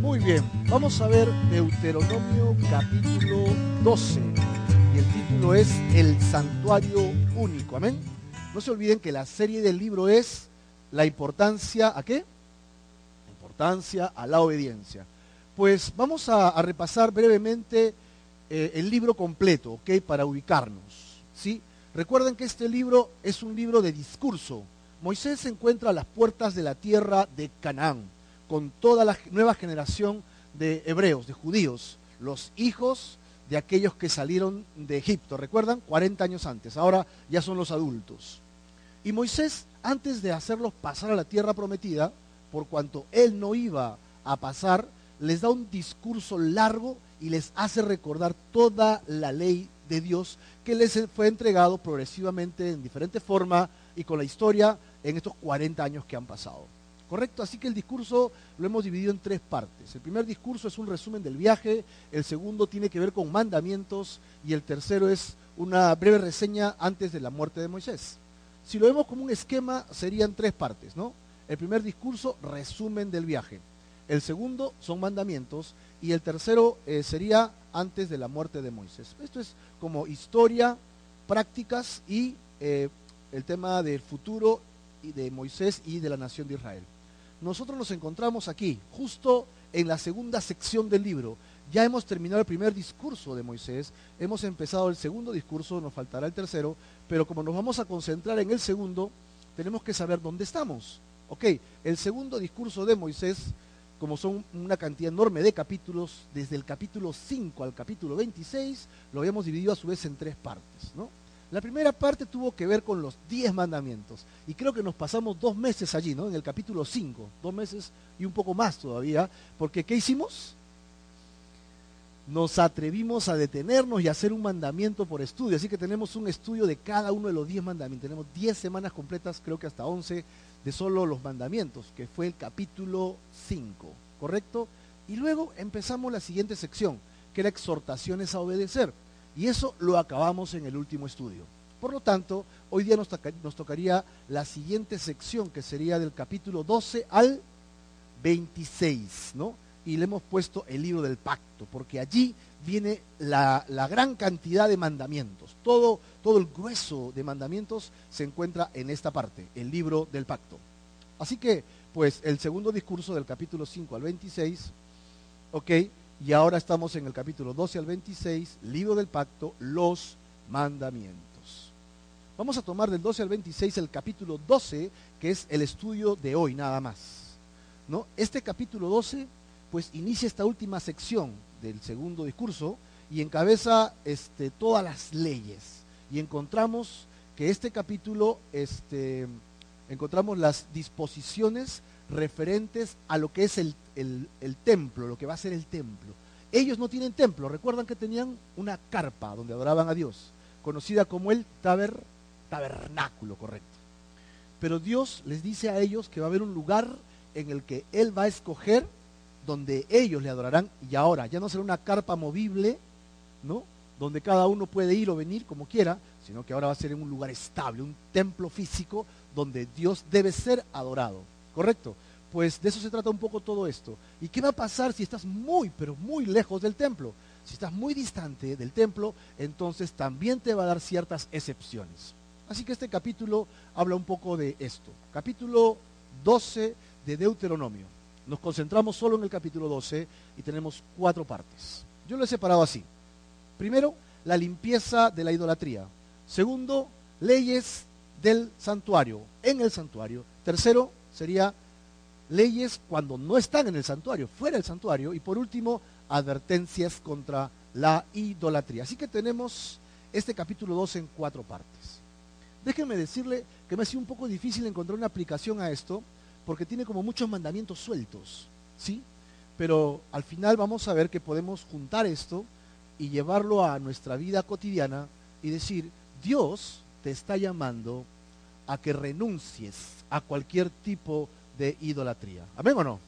Muy bien, vamos a ver Deuteronomio capítulo 12. Y el título es El Santuario Único. Amén. No se olviden que la serie del libro es la importancia, ¿a qué? La importancia a la obediencia. Pues vamos a repasar brevemente el libro completo, ¿ok? Para ubicarnos, ¿sí? Recuerden que este libro es un libro de discurso. Moisés se encuentra a las puertas de la tierra de Canaán, con toda la nueva generación de hebreos, de judíos, los hijos de aquellos que salieron de Egipto, ¿recuerdan? 40 años antes, ahora ya son los adultos. Y Moisés, antes de hacerlos pasar a la tierra prometida, por cuanto él no iba a pasar, les da un discurso largo y les hace recordar toda la ley de Dios que les fue entregado progresivamente en diferente forma y con la historia en estos 40 años que han pasado. ¿Correcto? Así que el discurso lo hemos dividido en tres partes. El primer discurso es un resumen del viaje, el segundo tiene que ver con mandamientos y el tercero es una breve reseña antes de la muerte de Moisés. Si lo vemos como un esquema, serían tres partes, ¿no? El primer discurso, resumen del viaje. El segundo son mandamientos y el tercero sería antes de la muerte de Moisés. Esto es como historia, prácticas y el tema del futuro de Moisés y de la nación de Israel. Nosotros nos encontramos aquí, justo en la segunda sección del libro. Ya hemos terminado el primer discurso de Moisés, hemos empezado el segundo discurso, nos faltará el tercero, pero como nos vamos a concentrar en el segundo, tenemos que saber dónde estamos. Ok, el segundo discurso de Moisés, como son una cantidad enorme de capítulos, desde el capítulo 5 al capítulo 26, lo habíamos dividido a su vez en tres partes, ¿no? La primera parte tuvo que ver con los 10 mandamientos, y creo que nos pasamos 2 meses allí, ¿no? En el capítulo 5, 2 meses y un poco más todavía, porque ¿qué hicimos? Nos atrevimos a detenernos y a hacer un mandamiento por estudio, así que tenemos un estudio de cada uno de los 10 mandamientos, tenemos 10 semanas completas, creo que hasta 11, de solo los mandamientos, que fue el capítulo 5, ¿correcto? Y luego empezamos la siguiente sección, que era exhortaciones a obedecer, y eso lo acabamos en el último estudio. Por lo tanto, hoy día nos tocaría la siguiente sección, que sería del capítulo 12 al 26, ¿no? Y le hemos puesto el libro del pacto, porque allí viene la gran cantidad de mandamientos. Todo el grueso de mandamientos se encuentra en esta parte, el libro del pacto. Así que, pues, el segundo discurso del capítulo 5 al 26, ok, y ahora estamos en el capítulo 12 al 26, libro del pacto, los mandamientos. Vamos a tomar del 12 al 26 el capítulo 12, que es el estudio de hoy, nada más, ¿no? Este capítulo 12, pues, inicia esta última sección del segundo discurso y encabeza todas las leyes. Y encontramos que este capítulo, encontramos las disposiciones referentes a lo que es el templo, lo que va a ser el templo. Ellos no tienen templo, recuerdan que tenían una carpa donde adoraban a Dios, conocida como el tabernáculo, correcto. Pero Dios les dice a ellos que va a haber un lugar en el que Él va a escoger donde ellos le adorarán, y ahora ya no será una carpa movible, ¿no?, donde cada uno puede ir o venir como quiera, sino que ahora va a ser en un lugar estable, un templo físico donde Dios debe ser adorado, ¿correcto? Pues de eso se trata un poco todo esto. ¿Y qué va a pasar si estás muy, pero muy lejos del templo? Si estás muy distante del templo, entonces también te va a dar ciertas excepciones. Así que este capítulo habla un poco de esto. Capítulo 12 de Deuteronomio. Nos concentramos solo en el capítulo 12 y tenemos 4 partes. Yo lo he separado así. Primero, la limpieza de la idolatría. Segundo, leyes del santuario, en el santuario. Tercero, sería leyes cuando no están en el santuario, fuera del santuario. Y por último, advertencias contra la idolatría. Así que tenemos este capítulo 12 en 4 partes. Déjenme decirle que me ha sido un poco difícil encontrar una aplicación a esto, porque tiene como muchos mandamientos sueltos, ¿sí? pero al final vamos a ver que podemos juntar esto y llevarlo a nuestra vida cotidiana y decir, Dios te está llamando a que renuncies a cualquier tipo de idolatría. ¿Amén o no?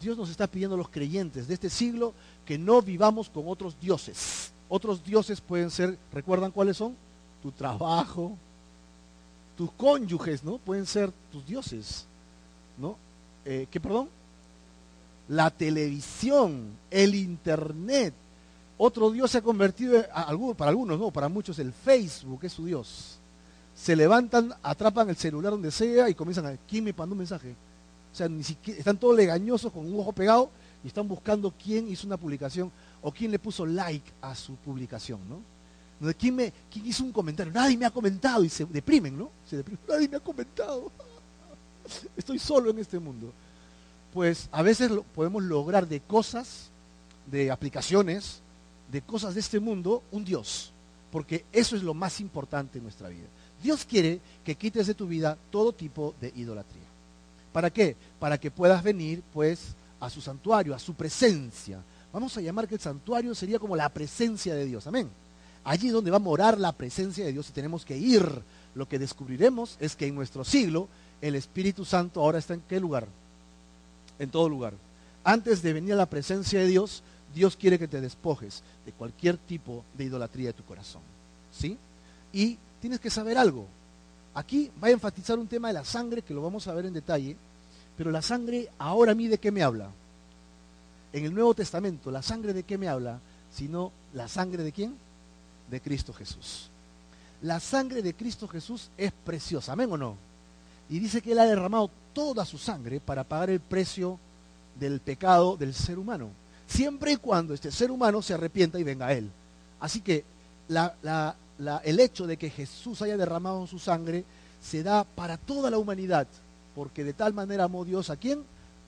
Dios nos está pidiendo a los creyentes de este siglo que no vivamos con otros dioses. Otros dioses pueden ser, ¿recuerdan cuáles son? Tu trabajo, tus cónyuges, ¿no? Pueden ser tus dioses, ¿no? La televisión, el internet. Otro dios se ha convertido, para algunos no, para muchos el Facebook es su dios. Se levantan, atrapan el celular donde sea y comienzan a, ¿quién me mandó un mensaje? O sea, ni siquiera, están todos legañosos con un ojo pegado y están buscando quién hizo una publicación o quién le puso like a su publicación, ¿no? ¿Quién hizo un comentario? Nadie me ha comentado y se deprimen, ¿no? Se deprimen. Nadie me ha comentado. Estoy solo en este mundo. Pues a veces podemos lograr de cosas, de aplicaciones, de cosas de este mundo, un Dios. Porque eso es lo más importante en nuestra vida. Dios quiere que quites de tu vida todo tipo de idolatría. ¿Para qué? Para que puedas venir, pues, a su santuario, a su presencia. Vamos a llamar que el santuario sería como la presencia de Dios. Amén. Allí es donde va a morar la presencia de Dios y tenemos que ir. Lo que descubriremos es que en nuestro siglo, el Espíritu Santo ahora está en ¿qué lugar? En todo lugar. Antes de venir a la presencia de Dios, Dios quiere que te despojes de cualquier tipo de idolatría de tu corazón. ¿Sí? Y tienes que saber algo. Aquí va a enfatizar un tema de la sangre que lo vamos a ver en detalle, pero la sangre ahora a mí ¿de qué me habla? En el Nuevo Testamento, ¿la sangre de qué me habla? Sino la sangre ¿de quién? De Cristo Jesús. La sangre de Cristo Jesús es preciosa, ¿amén o no? Y dice que Él ha derramado toda su sangre para pagar el precio del pecado del ser humano, siempre y cuando este ser humano se arrepienta y venga a Él. Así que el hecho de que Jesús haya derramado su sangre se da para toda la humanidad, porque de tal manera amó Dios ¿a quién?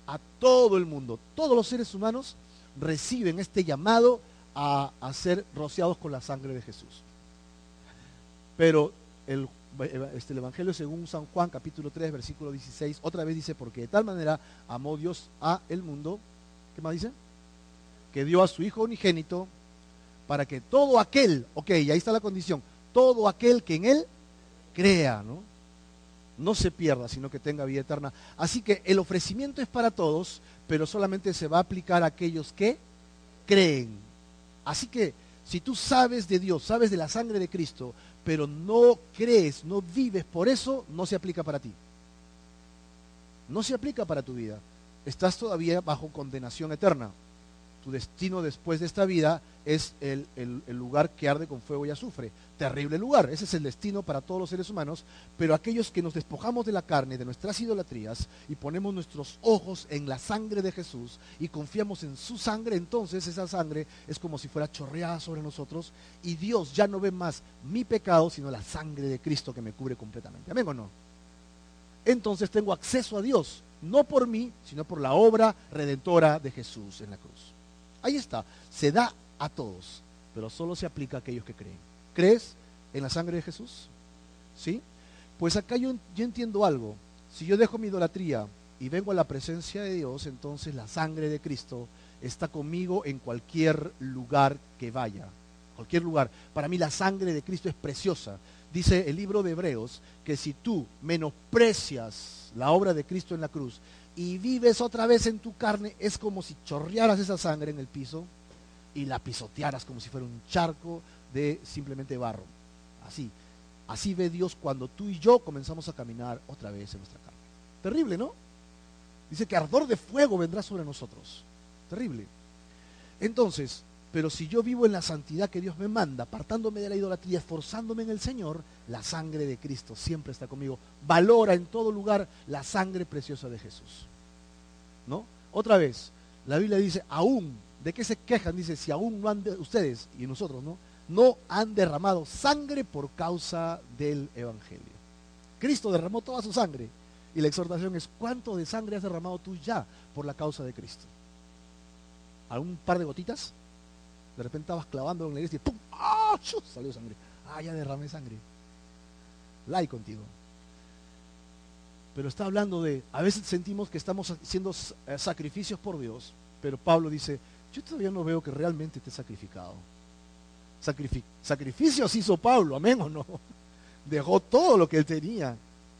A todo el mundo. Todos los seres humanos reciben este llamado a ser rociados con la sangre de Jesús. Pero el Evangelio según San Juan, capítulo 3, versículo 16, otra vez dice, porque de tal manera amó Dios a el mundo, ¿qué más dice? Que dio a su Hijo unigénito para que todo aquel, ok, ahí está la condición, todo aquel que en Él crea, ¿no? No se pierda, sino que tenga vida eterna. Así que el ofrecimiento es para todos, pero solamente se va a aplicar a aquellos que creen. Así que, si tú sabes de Dios, sabes de la sangre de Cristo, pero no crees, no vives por eso, no se aplica para ti. No se aplica para tu vida. Estás todavía bajo condenación eterna. Tu destino después de esta vida es el lugar que arde con fuego y azufre. Terrible lugar. Ese es el destino para todos los seres humanos, pero aquellos que nos despojamos de la carne, de nuestras idolatrías, y ponemos nuestros ojos en la sangre de Jesús y confiamos en su sangre, entonces esa sangre es como si fuera chorreada sobre nosotros y Dios ya no ve más mi pecado, sino la sangre de Cristo que me cubre completamente. ¿Amén o no? Entonces tengo acceso a Dios, no por mí, sino por la obra redentora de Jesús en la cruz. Ahí está, se da a todos, pero solo se aplica a aquellos que creen. ¿Crees en la sangre de Jesús? ¿Sí? Pues acá yo entiendo algo. Si yo dejo mi idolatría y vengo a la presencia de Dios, entonces la sangre de Cristo está conmigo en cualquier lugar que vaya. Cualquier lugar. Para mí la sangre de Cristo es preciosa. Dice el libro de Hebreos que si tú menosprecias la obra de Cristo en la cruz, y vives otra vez en tu carne, es como si chorrearas esa sangre en el piso y la pisotearas como si fuera un charco de simplemente barro. Así ve Dios cuando tú y yo comenzamos a caminar otra vez en nuestra carne. Terrible, ¿no? Dice que ardor de fuego vendrá sobre nosotros. Terrible. Entonces, pero si yo vivo en la santidad que Dios me manda, apartándome de la idolatría, esforzándome en el Señor, la sangre de Cristo siempre está conmigo. Valora en todo lugar la sangre preciosa de Jesús. ¿No? Otra vez, la Biblia dice, aún, ¿de qué se quejan? Dice, si aún no han, ustedes y nosotros, ¿no? No han derramado sangre por causa del Evangelio. Cristo derramó toda su sangre. Y la exhortación es, ¿cuánto de sangre has derramado tú ya por la causa de Cristo? ¿Algún par de gotitas? De repente estabas clavando en la iglesia y ¡pum! ¡Ah! ¡Oh! Salió sangre. Ah, ya derramé sangre. Lai contigo. Pero está hablando de, a veces sentimos que estamos haciendo sacrificios por Dios, Pero Pablo dice, yo todavía no veo que realmente esté sacrificado. Sacrificios hizo Pablo, amén o no. Dejó todo lo que él tenía,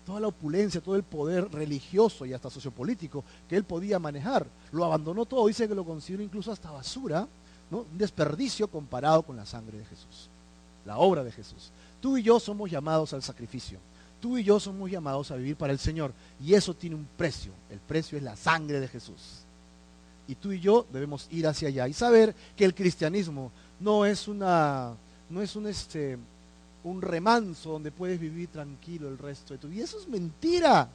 toda la opulencia, todo el poder religioso y hasta sociopolítico que él podía manejar. Lo abandonó todo, dice que lo consideró incluso hasta basura, ¿no? Un desperdicio comparado con la sangre de Jesús, la obra de Jesús. Tú y yo somos llamados al sacrificio. Tú y yo somos llamados a vivir para el Señor. Y eso tiene un precio. El precio es la sangre de Jesús. Y tú y yo debemos ir hacia allá y saber que el cristianismo no es un remanso donde puedes vivir tranquilo el resto de tu vida. Eso es mentira.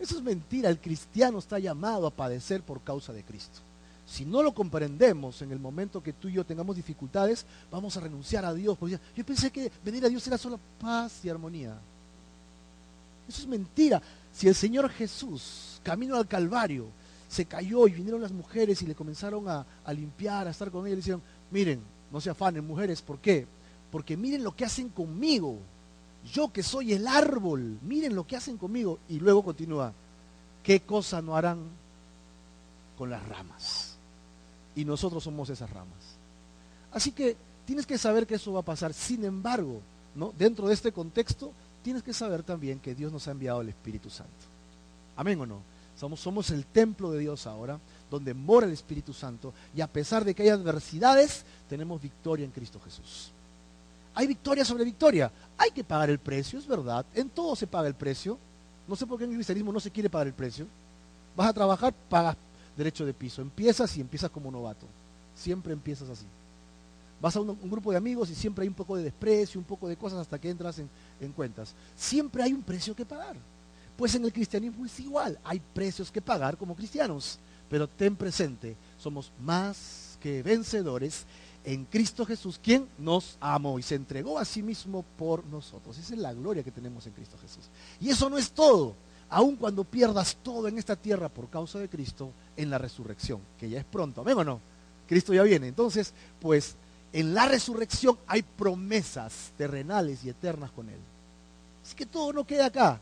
Eso es mentira. El cristiano está llamado a padecer por causa de Cristo. Si no lo comprendemos en el momento que tú y yo tengamos dificultades, vamos a renunciar a Dios. Porque yo pensé que venir a Dios era solo paz y armonía. Eso es mentira. Si el Señor Jesús, camino al Calvario, se cayó y vinieron las mujeres y le comenzaron a limpiar, a estar con ella, y le dijeron, miren, no se afanen mujeres, ¿por qué? Porque miren lo que hacen conmigo, yo que soy el árbol, miren lo que hacen conmigo. Y luego continúa, ¿qué cosa no harán con las ramas? Y nosotros somos esas ramas. Así que tienes que saber que eso va a pasar. Sin embargo, ¿no? Dentro de este contexto, tienes que saber también que Dios nos ha enviado el Espíritu Santo. ¿Amén o no? Somos el templo de Dios ahora, donde mora el Espíritu Santo, y a pesar de que hay adversidades, tenemos victoria en Cristo Jesús. Hay victoria sobre victoria. Hay que pagar el precio, es verdad. En todo se paga el precio. No sé por qué en el cristianismo no se quiere pagar el precio. Vas a trabajar, pagas derecho de piso. Empiezas como novato. Siempre empiezas así. Vas a un grupo de amigos y siempre hay un poco de desprecio, un poco de cosas hasta que entras en cuentas. Siempre hay un precio que pagar. Pues en el cristianismo es igual, hay precios que pagar como cristianos, pero ten presente, somos más que vencedores en Cristo Jesús, quien nos amó y se entregó a sí mismo por nosotros. Esa es la gloria que tenemos en Cristo Jesús. Y eso no es todo, aun cuando pierdas todo en esta tierra por causa de Cristo en la resurrección, que ya es pronto, ¿amén o no? Cristo ya viene. Entonces, pues en la resurrección hay promesas terrenales y eternas con Él. Así que todo no queda acá.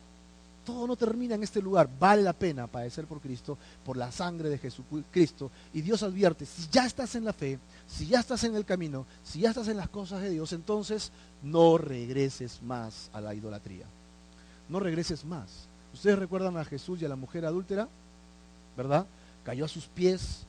Todo no termina en este lugar. Vale la pena padecer por Cristo, por la sangre de Jesucristo. Y Dios advierte, si ya estás en la fe, si ya estás en el camino, si ya estás en las cosas de Dios, entonces no regreses más a la idolatría. No regreses más. Ustedes recuerdan a Jesús y a la mujer adúltera, ¿verdad? Cayó a sus pies.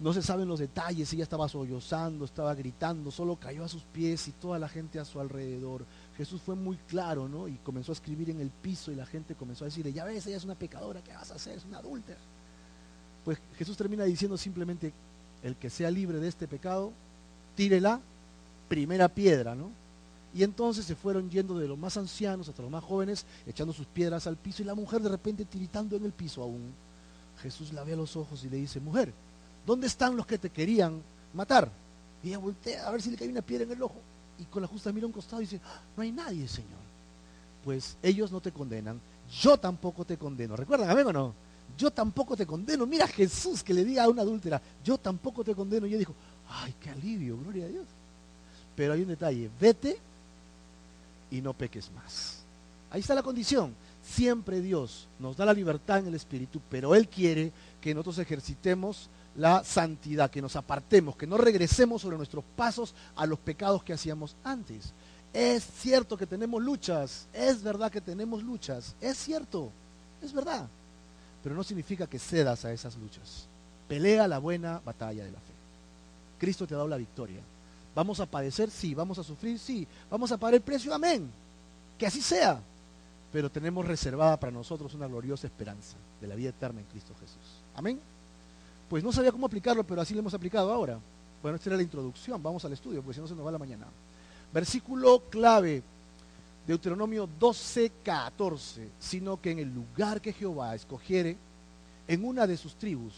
No se saben los detalles, ella estaba sollozando, estaba gritando, solo cayó a sus pies y toda la gente a su alrededor. Jesús fue muy claro, ¿no? Y comenzó a escribir en el piso y la gente comenzó a decirle, ya ves, ella es una pecadora, ¿qué vas a hacer? Es una adúltera. Pues Jesús termina diciendo simplemente, el que sea libre de este pecado, tire la primera piedra, ¿no? Y entonces se fueron yendo de los más ancianos hasta los más jóvenes, echando sus piedras al piso y la mujer de repente tiritando en el piso aún. Jesús la ve a los ojos y le dice, mujer, ¿dónde están los que te querían matar? Y ella voltea a ver si le cae una piedra en el ojo. Y con la justa mira a un costado y dice, no hay nadie, Señor. Pues ellos no te condenan, yo tampoco te condeno. ¿Recuerdan, amén o no? Yo tampoco te condeno. Mira Jesús que le diga a una adúltera, yo tampoco te condeno. Y ella dijo, ay, qué alivio, gloria a Dios. Pero hay un detalle, vete y no peques más. Ahí está la condición. Siempre Dios nos da la libertad en el Espíritu, pero Él quiere que nosotros ejercitemos la santidad, que nos apartemos, que no regresemos sobre nuestros pasos a los pecados que hacíamos antes. Es cierto que tenemos luchas, es verdad que tenemos luchas, es cierto, es verdad, pero no significa que cedas a esas luchas. Pelea la buena batalla de la fe. Cristo te ha dado la victoria. ¿Vamos a padecer? Sí. ¿Vamos a sufrir? Sí. ¿Vamos a pagar el precio? Amén. Que así sea. Pero tenemos reservada para nosotros una gloriosa esperanza de la vida eterna en Cristo Jesús. Amén. Pues no sabía cómo aplicarlo, pero así lo hemos aplicado ahora. Bueno, esta era la introducción, vamos al estudio, porque si no se nos va la mañana. Versículo clave, Deuteronomio 12, 14. Sino que en el lugar que Jehová escogiere, en una de sus tribus,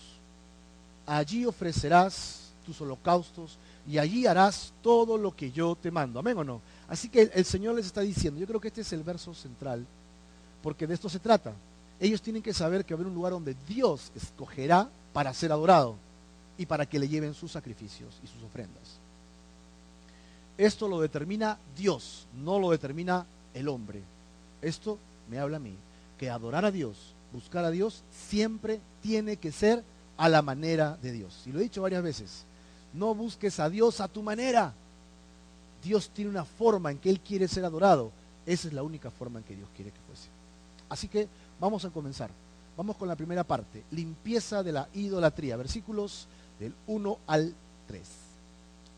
allí ofrecerás tus holocaustos y allí harás todo lo que yo te mando. ¿Amén o no? Así que el Señor les está diciendo, yo creo que este es el verso central, porque de esto se trata. Ellos tienen que saber que va a haber un lugar donde Dios escogerá para ser adorado y para que le lleven sus sacrificios y sus ofrendas. Esto lo determina Dios, no lo determina el hombre. Esto me habla a mí, que adorar a Dios, buscar a Dios, siempre tiene que ser a la manera de Dios. Y lo he dicho varias veces, no busques a Dios a tu manera. Dios tiene una forma en que Él quiere ser adorado. Esa es la única forma en que Dios quiere que fuese. Así que vamos a comenzar. Vamos con la primera parte, limpieza de la idolatría, versículos del 1 al 3.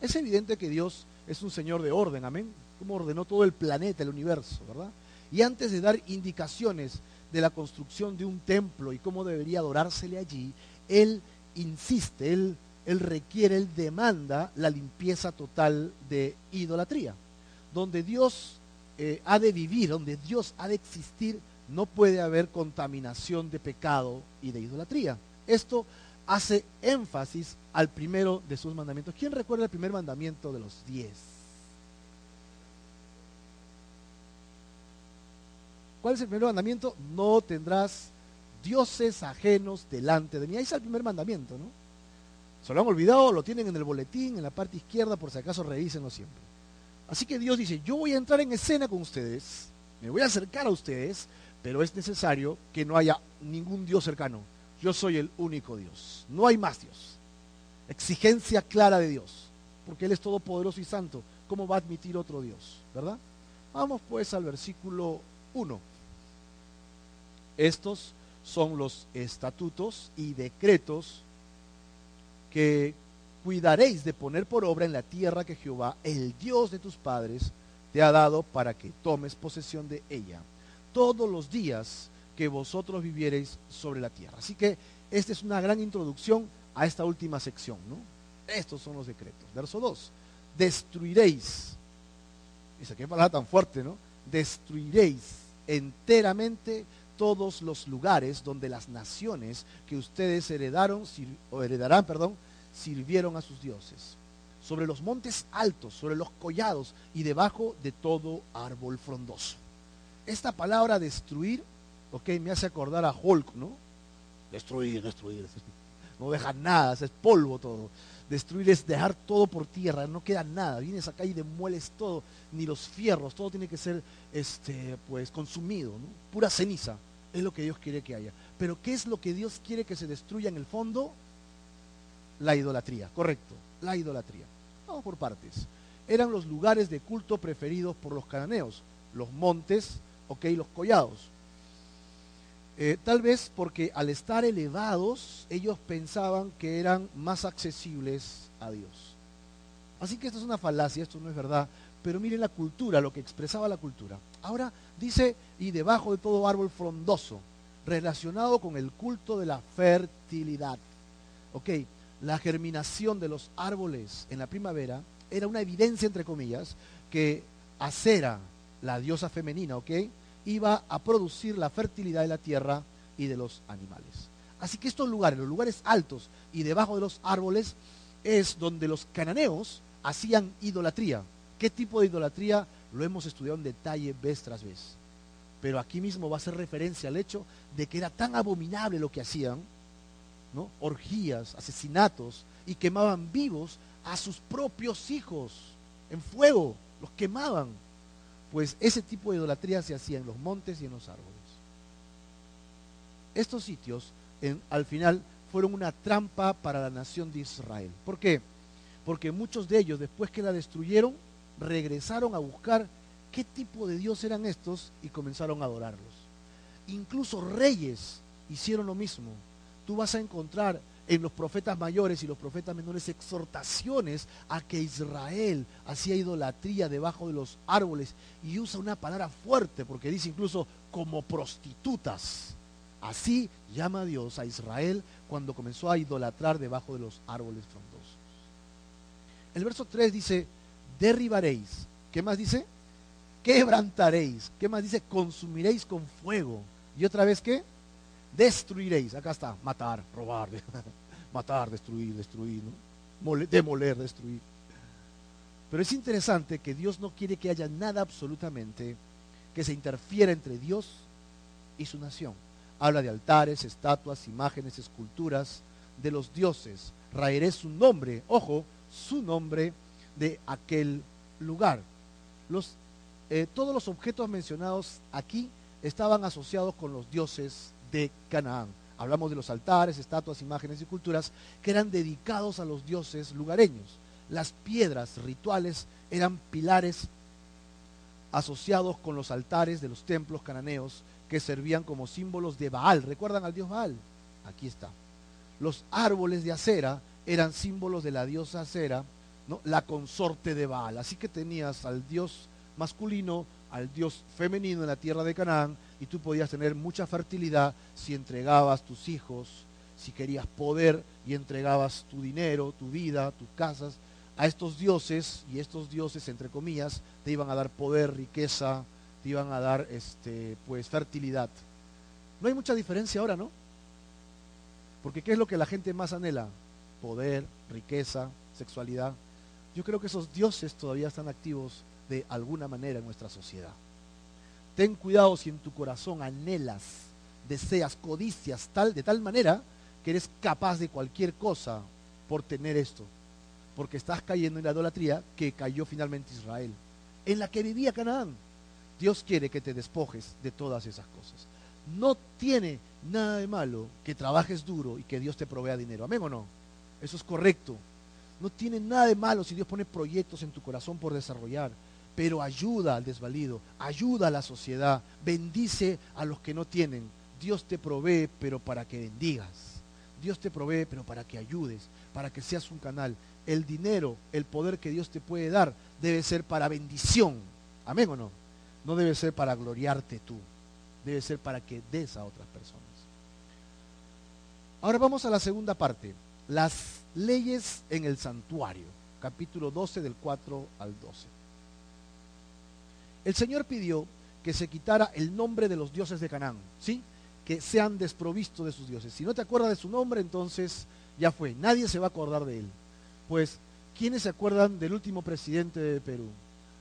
Es evidente que Dios es un Señor de orden, amén. Como ordenó todo el planeta, el universo, ¿verdad? Y antes de dar indicaciones de la construcción de un templo y cómo debería adorársele allí, Él insiste, Él requiere, Él demanda la limpieza total de idolatría. Donde Dios ha de vivir, donde Dios ha de existir, no puede haber contaminación de pecado y de idolatría. Esto hace énfasis al primero de sus mandamientos. ¿Quién recuerda el primer mandamiento de los 10? ¿Cuál es el primer mandamiento? No tendrás dioses ajenos delante de mí. Ahí está el primer mandamiento, ¿no? ¿Se lo han olvidado? Lo tienen en el boletín, en la parte izquierda, por si acaso revísenlo siempre. Así que Dios dice, yo voy a entrar en escena con ustedes, me voy a acercar a ustedes, pero es necesario que no haya ningún Dios cercano. Yo soy el único Dios, no hay más Dios. Exigencia clara de Dios, porque Él es todopoderoso y santo. ¿Cómo va a admitir otro Dios? ¿Verdad? Vamos pues al versículo 1. Estos son los estatutos y decretos que cuidaréis de poner por obra en la tierra que Jehová, el Dios de tus padres, te ha dado para que tomes posesión de ella todos los días que vosotros viviereis sobre la tierra. Así que esta es una gran introducción a esta última sección, ¿no? Estos son los decretos. Verso 2. Destruiréis. Dice, qué palabra tan fuerte, ¿no? Destruiréis enteramente todos los lugares donde las naciones que ustedes heredarán, sirvieron a sus dioses, sobre los montes altos, sobre los collados y debajo de todo árbol frondoso. Esta palabra destruir, me hace acordar a Hulk, ¿no? Destruir. No dejan nada, es polvo todo. Destruir es dejar todo por tierra, no queda nada. Vienes acá y demueles todo, ni los fierros, todo tiene que ser consumido, ¿no? Pura ceniza es lo que Dios quiere que haya. Pero ¿qué es lo que Dios quiere que se destruya en el fondo? La idolatría, correcto, la idolatría. Vamos por partes. Eran los lugares de culto preferidos por los cananeos, los montes, los collados. Tal vez porque al estar elevados, ellos pensaban que eran más accesibles a Dios. Así que esto es una falacia, esto no es verdad. Pero miren la cultura, lo que expresaba la cultura. Ahora dice, y debajo de todo árbol frondoso, relacionado con el culto de la fertilidad. La germinación de los árboles en la primavera era una evidencia, entre comillas, que Asera, la diosa femenina, iba a producir la fertilidad de la tierra y de los animales. Así que estos lugares, los lugares altos y debajo de los árboles, es donde los cananeos hacían idolatría. ¿Qué tipo de idolatría? Lo hemos estudiado en detalle vez tras vez. Pero aquí mismo va a ser referencia al hecho de que era tan abominable lo que hacían, ¿no? Orgías, asesinatos, y quemaban vivos a sus propios hijos en fuego, los quemaban. Pues ese tipo de idolatría se hacía en los montes y en los árboles. Estos sitios, al final, fueron una trampa para la nación de Israel. ¿Por qué? Porque muchos de ellos, después que la destruyeron, regresaron a buscar qué tipo de Dios eran estos y comenzaron a adorarlos. Incluso reyes hicieron lo mismo. Tú vas a encontrar en los profetas mayores y los profetas menores exhortaciones a que Israel hacía idolatría debajo de los árboles, y usa una palabra fuerte porque dice incluso como prostitutas. Así llama a Dios a Israel cuando comenzó a idolatrar debajo de los árboles frondosos. El verso 3 dice, derribaréis. ¿Qué más dice? Quebrantaréis. ¿Qué más dice? Consumiréis con fuego. ¿Y otra vez qué? Destruiréis. Acá está, matar, robar, matar, destruir, ¿no? Demoler, destruir. Pero es interesante que Dios no quiere que haya nada absolutamente que se interfiera entre Dios y su nación. Habla de altares, estatuas, imágenes, esculturas de los dioses. Raeré su nombre, su nombre de aquel lugar. Todos los objetos mencionados aquí estaban asociados con los dioses de Canaán. Hablamos de los altares, estatuas, imágenes y culturas que eran dedicados a los dioses lugareños. Las piedras rituales eran pilares asociados con los altares de los templos cananeos que servían como símbolos de Baal. ¿Recuerdan al dios Baal? Aquí está. Los árboles de Asera eran símbolos de la diosa Asera, ¿no?, la consorte de Baal. Así que tenías al dios masculino, al dios femenino en la tierra de Canaán, y tú podías tener mucha fertilidad si entregabas tus hijos, si querías poder y entregabas tu dinero, tu vida, tus casas a estos dioses, y estos dioses, entre comillas, te iban a dar poder, riqueza, te iban a dar pues fertilidad. No hay mucha diferencia ahora, ¿no? Porque ¿qué es lo que la gente más anhela? Poder, riqueza, sexualidad. Yo creo que esos dioses todavía están activos de alguna manera en nuestra sociedad. Ten cuidado si en tu corazón anhelas, deseas, codicias de tal manera que eres capaz de cualquier cosa por tener esto. Porque estás cayendo en la idolatría que cayó finalmente Israel, en la que vivía Canaán. Dios quiere que te despojes de todas esas cosas. No tiene nada de malo que trabajes duro y que Dios te provea dinero. ¿Amén o no? Eso es correcto. No tiene nada de malo si Dios pone proyectos en tu corazón por desarrollar. Pero ayuda al desvalido, ayuda a la sociedad, bendice a los que no tienen. Dios te provee, pero para que bendigas. Dios te provee, pero para que ayudes, para que seas un canal. El dinero, el poder que Dios te puede dar, debe ser para bendición. ¿Amén o no? No debe ser para gloriarte tú. Debe ser para que des a otras personas. Ahora vamos a la segunda parte. Las leyes en el santuario. Capítulo 12 del 4 al 12. El Señor pidió que se quitara el nombre de los dioses de Canaán, ¿sí? Que sean desprovistos de sus dioses. Si no te acuerdas de su nombre, entonces ya fue. Nadie se va a acordar de él. Pues, ¿quiénes se acuerdan del último presidente de Perú?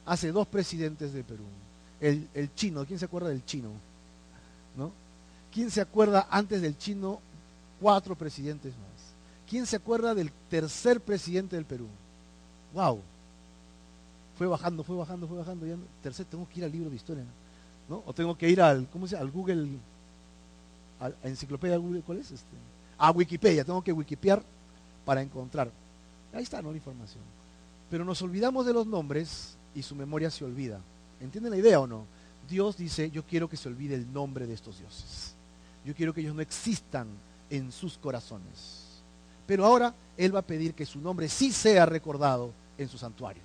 Hace dos presidentes de Perú. El chino, ¿quién se acuerda del chino? ¿No? ¿Quién se acuerda antes del chino? 4 presidentes más. ¿Quién se acuerda del tercer presidente del Perú? ¡Wow! Fue bajando. Ya no. Tercero, tengo que ir al libro de historia, ¿no? O tengo que ir al, ¿cómo se llama? Al Google, a la enciclopedia Google, ¿cuál es? A Wikipedia, tengo que wikipear para encontrar. Ahí está, ¿no?, la información. Pero nos olvidamos de los nombres y su memoria se olvida. ¿Entienden la idea o no? Dios dice, yo quiero que se olvide el nombre de estos dioses. Yo quiero que ellos no existan en sus corazones. Pero ahora Él va a pedir que su nombre sí sea recordado en su santuario.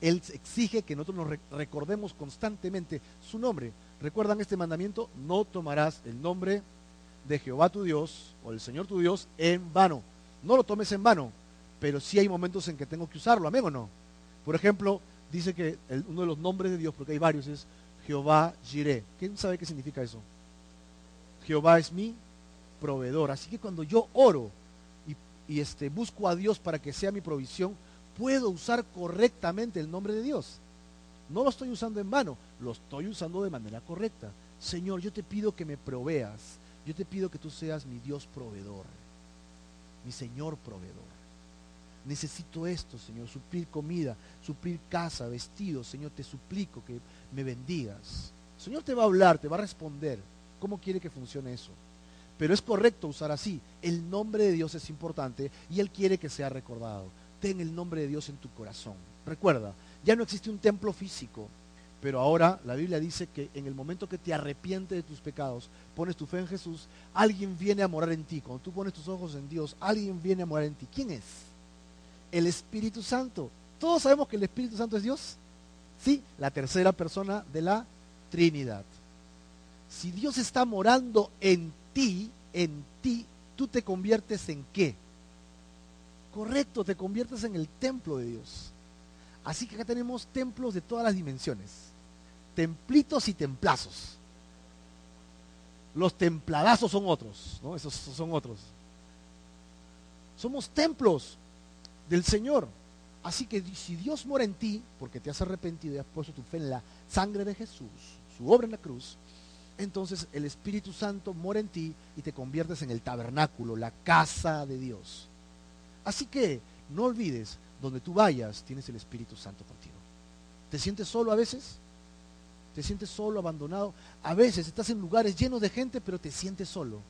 Él exige que nosotros nos recordemos constantemente su nombre. ¿Recuerdan este mandamiento? No tomarás el nombre de Jehová tu Dios o el Señor tu Dios en vano. No lo tomes en vano, pero sí hay momentos en que tengo que usarlo, ¿amén o no? Por ejemplo, dice que uno de los nombres de Dios, porque hay varios, es Jehová Jireh. ¿Quién sabe qué significa eso? Jehová es mi proveedor. Así que cuando yo oro y busco a Dios para que sea mi provisión, puedo usar correctamente el nombre de Dios. No lo estoy usando en vano, lo estoy usando de manera correcta. Señor, yo te pido que me proveas. Yo te pido que tú seas mi Dios proveedor, mi Señor proveedor. Necesito esto, Señor, suplir comida, suplir casa, vestido. Señor, te suplico que me bendigas. El Señor te va a hablar, te va a responder. ¿Cómo quiere que funcione eso? Pero es correcto usar así. El nombre de Dios es importante y Él quiere que sea recordado. Ten el nombre de Dios en tu corazón. Recuerda, ya no existe un templo físico, pero ahora la Biblia dice que en el momento que te arrepientes de tus pecados, pones tu fe en Jesús, alguien viene a morar en ti. Cuando tú pones tus ojos en Dios, alguien viene a morar en ti. ¿Quién es? El Espíritu Santo. ¿Todos sabemos que el Espíritu Santo es Dios? Sí, la tercera persona de la Trinidad. Si Dios está morando en ti, ¿tú te conviertes en qué? Correcto, te conviertes en el templo de Dios. Así que acá tenemos templos de todas las dimensiones, templitos y templazos. Los templadazos son otros, ¿no? Esos son otros. Somos templos del Señor. Así que si Dios mora en ti, porque te has arrepentido y has puesto tu fe en la sangre de Jesús, su obra en la cruz, entonces el Espíritu Santo mora en ti y te conviertes en el tabernáculo, la casa de Dios. Así que no olvides, donde tú vayas tienes el Espíritu Santo contigo. ¿Te sientes solo a veces? ¿Te sientes solo, abandonado? A veces estás en lugares llenos de gente, pero te sientes solo.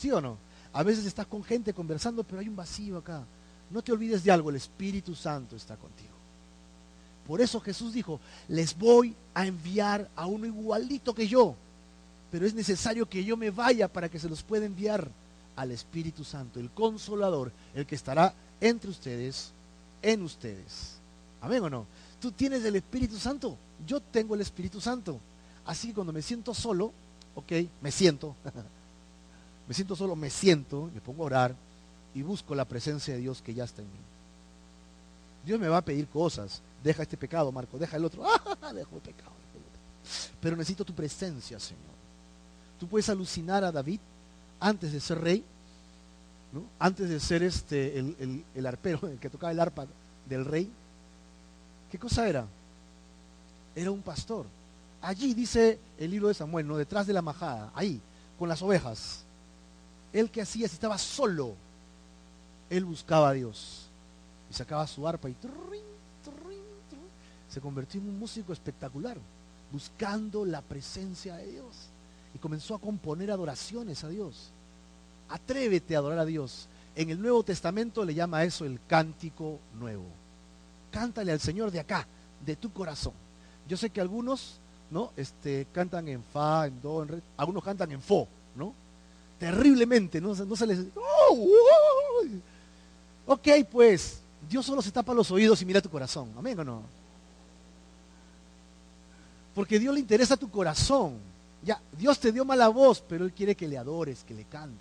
¿Sí o no? A veces estás con gente conversando, pero hay un vacío acá. No te olvides de algo, el Espíritu Santo está contigo. Por eso Jesús dijo, les voy a enviar a uno igualito que yo, pero es necesario que yo me vaya para que se los pueda enviar al Espíritu Santo, el Consolador, el que estará entre ustedes, en ustedes. ¿Amén o no? ¿Tú tienes el Espíritu Santo? Yo tengo el Espíritu Santo. Así que cuando me siento solo, ok, me siento, me pongo a orar y busco la presencia de Dios que ya está en mí. Dios me va a pedir cosas. Deja este pecado, Marco, deja el otro. Dejo el pecado. Pero necesito tu presencia, Señor. Tú puedes alucinar a David antes de ser rey, ¿no? Antes de ser el arpero, el que tocaba el arpa del rey. ¿Qué cosa era? Era un pastor. Allí dice el libro de Samuel, ¿no? Detrás de la majada, ahí, con las ovejas. Él, ¿qué hacía? Si estaba solo, él buscaba a Dios. Y sacaba su arpa y se convirtió en un músico espectacular, buscando la presencia de Dios. Y comenzó a componer adoraciones a Dios. Atrévete a adorar a Dios. En el Nuevo Testamento le llama a eso el cántico nuevo. Cántale al Señor de acá, de tu corazón. Yo sé que algunos, ¿no? Cantan en fa, en do, en re. Algunos cantan en fo, ¿no? Terriblemente, no se les... Ok, pues, Dios solo se tapa los oídos y mira tu corazón. ¿Amén o no? Porque Dios le interesa tu corazón. Ya, Dios te dio mala voz, pero Él quiere que le adores, que le cantes.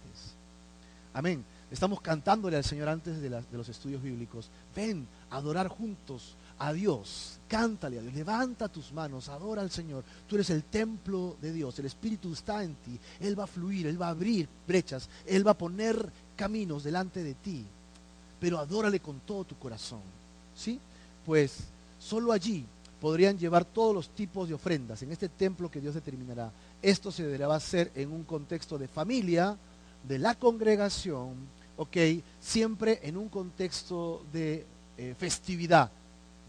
Amén. Estamos cantándole al Señor antes de los estudios bíblicos. Ven a adorar juntos a Dios. Cántale a Dios. Levanta tus manos, adora al Señor. Tú eres el templo de Dios. El Espíritu está en ti. Él va a fluir, Él va a abrir brechas. Él va a poner caminos delante de ti. Pero adórale con todo tu corazón, ¿sí? Pues solo allí podrían llevar todos los tipos de ofrendas en este templo que Dios determinará. Esto se deberá hacer en un contexto de familia, de la congregación, ¿ok? Siempre en un contexto de festividad,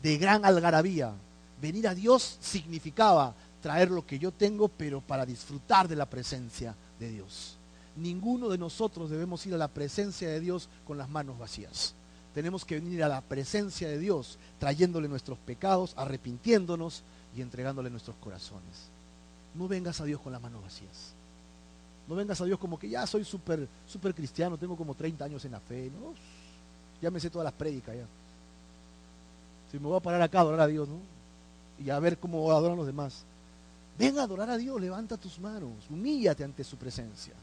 de gran algarabía. Venir a Dios significaba traer lo que yo tengo, pero para disfrutar de la presencia de Dios. Ninguno de nosotros debemos ir a la presencia de Dios con las manos vacías. Tenemos que venir a la presencia de Dios trayéndole nuestros pecados, arrepintiéndonos y entregándole nuestros corazones. No vengas a Dios con las manos vacías. No vengas a Dios como que ya soy súper cristiano, tengo como 30 años en la fe, ¿no? Ya me sé todas las prédicas ya. Si me voy a parar acá a adorar a Dios, ¿no? Y a ver cómo adoran los demás. Ven a adorar a Dios, levanta tus manos, humíllate ante su presencia.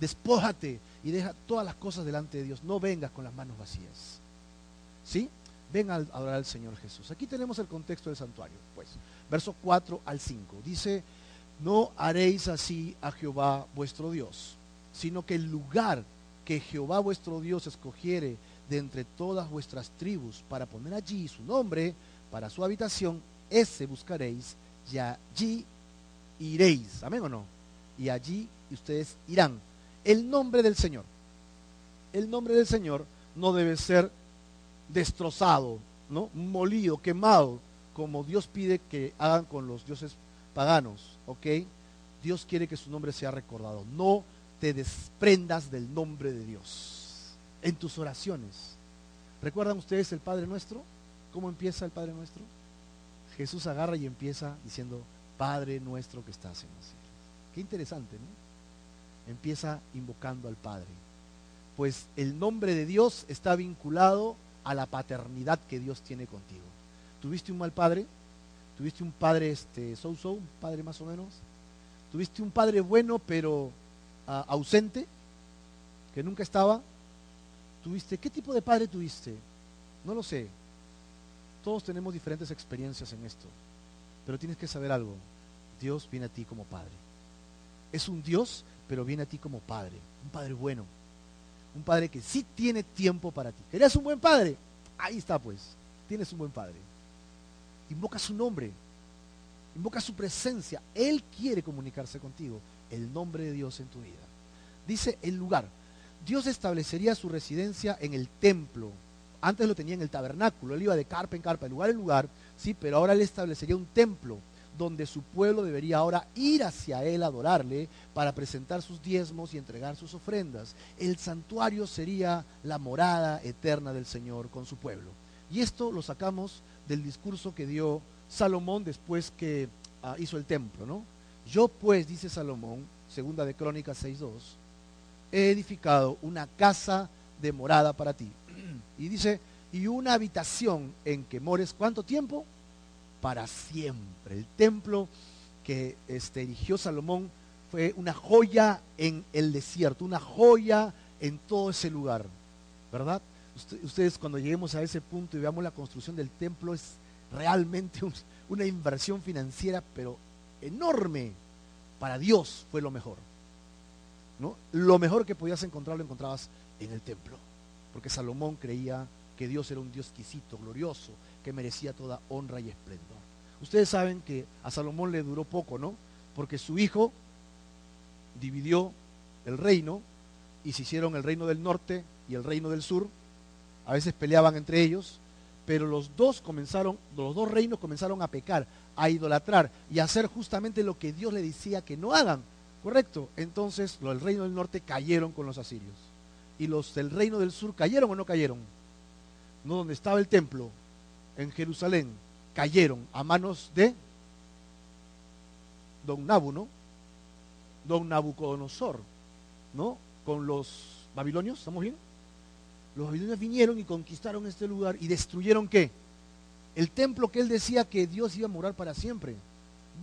Despójate y deja todas las cosas delante de Dios. No vengas con las manos vacías. ¿Sí? Ven a adorar al Señor Jesús. Aquí tenemos el contexto del santuario, pues. Versos 4 al 5. Dice, no haréis así a Jehová vuestro Dios, sino que el lugar que Jehová vuestro Dios escogiere de entre todas vuestras tribus para poner allí su nombre, para su habitación, ese buscaréis y allí iréis. ¿Amén o no? Y allí ustedes irán. El nombre del Señor. El nombre del Señor no debe ser destrozado, ¿no? Molido, quemado, como Dios pide que hagan con los dioses paganos, ¿ok? Dios quiere que su nombre sea recordado. No te desprendas del nombre de Dios en tus oraciones. ¿Recuerdan ustedes el Padre Nuestro? ¿Cómo empieza el Padre Nuestro? Jesús agarra y empieza diciendo, Padre Nuestro que estás en los cielos. Qué interesante, ¿no? Empieza invocando al Padre. Pues el nombre de Dios está vinculado a la paternidad que Dios tiene contigo. ¿Tuviste un mal padre? ¿Tuviste un padre un padre más o menos? ¿Tuviste un padre bueno pero ausente? ¿Que nunca estaba? ¿Tuviste? ¿Qué tipo de padre tuviste? No lo sé. Todos tenemos diferentes experiencias en esto. Pero tienes que saber algo. Dios viene a ti como Padre. Es un Dios, pero viene a ti como Padre, un Padre bueno, un Padre que sí tiene tiempo para ti. ¿Querías un buen Padre? Ahí está pues, tienes un buen Padre. Invoca su nombre, invoca su presencia, Él quiere comunicarse contigo, el nombre de Dios en tu vida. Dice el lugar, Dios establecería su residencia en el templo, antes lo tenía en el tabernáculo, Él iba de carpa en carpa, de lugar en lugar, sí, pero ahora Él establecería un templo donde su pueblo debería ahora ir hacia él a adorarle para presentar sus diezmos y entregar sus ofrendas. El santuario sería la morada eterna del Señor con su pueblo. Y esto lo sacamos del discurso que dio Salomón después que hizo el templo, ¿no? Yo pues, dice Salomón, segunda de Crónicas 6:2, he edificado una casa de morada para ti. Y dice, y una habitación en que mores, ¿cuánto tiempo? Para siempre. El templo que erigió Salomón fue una joya en el desierto, una joya en todo ese lugar, ¿verdad? Ustedes cuando lleguemos a ese punto y veamos la construcción del templo, es realmente una inversión financiera, pero enorme. Para Dios fue lo mejor, ¿no? Lo mejor que podías encontrar lo encontrabas en el templo, porque Salomón creía que Dios era un Dios exquisito, glorioso, que merecía toda honra y esplendor. Ustedes saben que a Salomón le duró poco, ¿no? Porque su hijo dividió el reino y se hicieron el reino del norte y el reino del sur. A veces peleaban entre ellos, pero los dos reinos comenzaron a pecar, a idolatrar y a hacer justamente lo que Dios le decía que no hagan, ¿correcto? Entonces, los del reino del norte cayeron con los asirios y los del reino del sur cayeron o no cayeron, no, donde estaba el templo en Jerusalén, cayeron a manos de don Nabucodonosor, ¿no? Con los babilonios, ¿estamos bien? Los babilonios vinieron y conquistaron este lugar y destruyeron ¿qué? El templo que él decía que Dios iba a morar para siempre.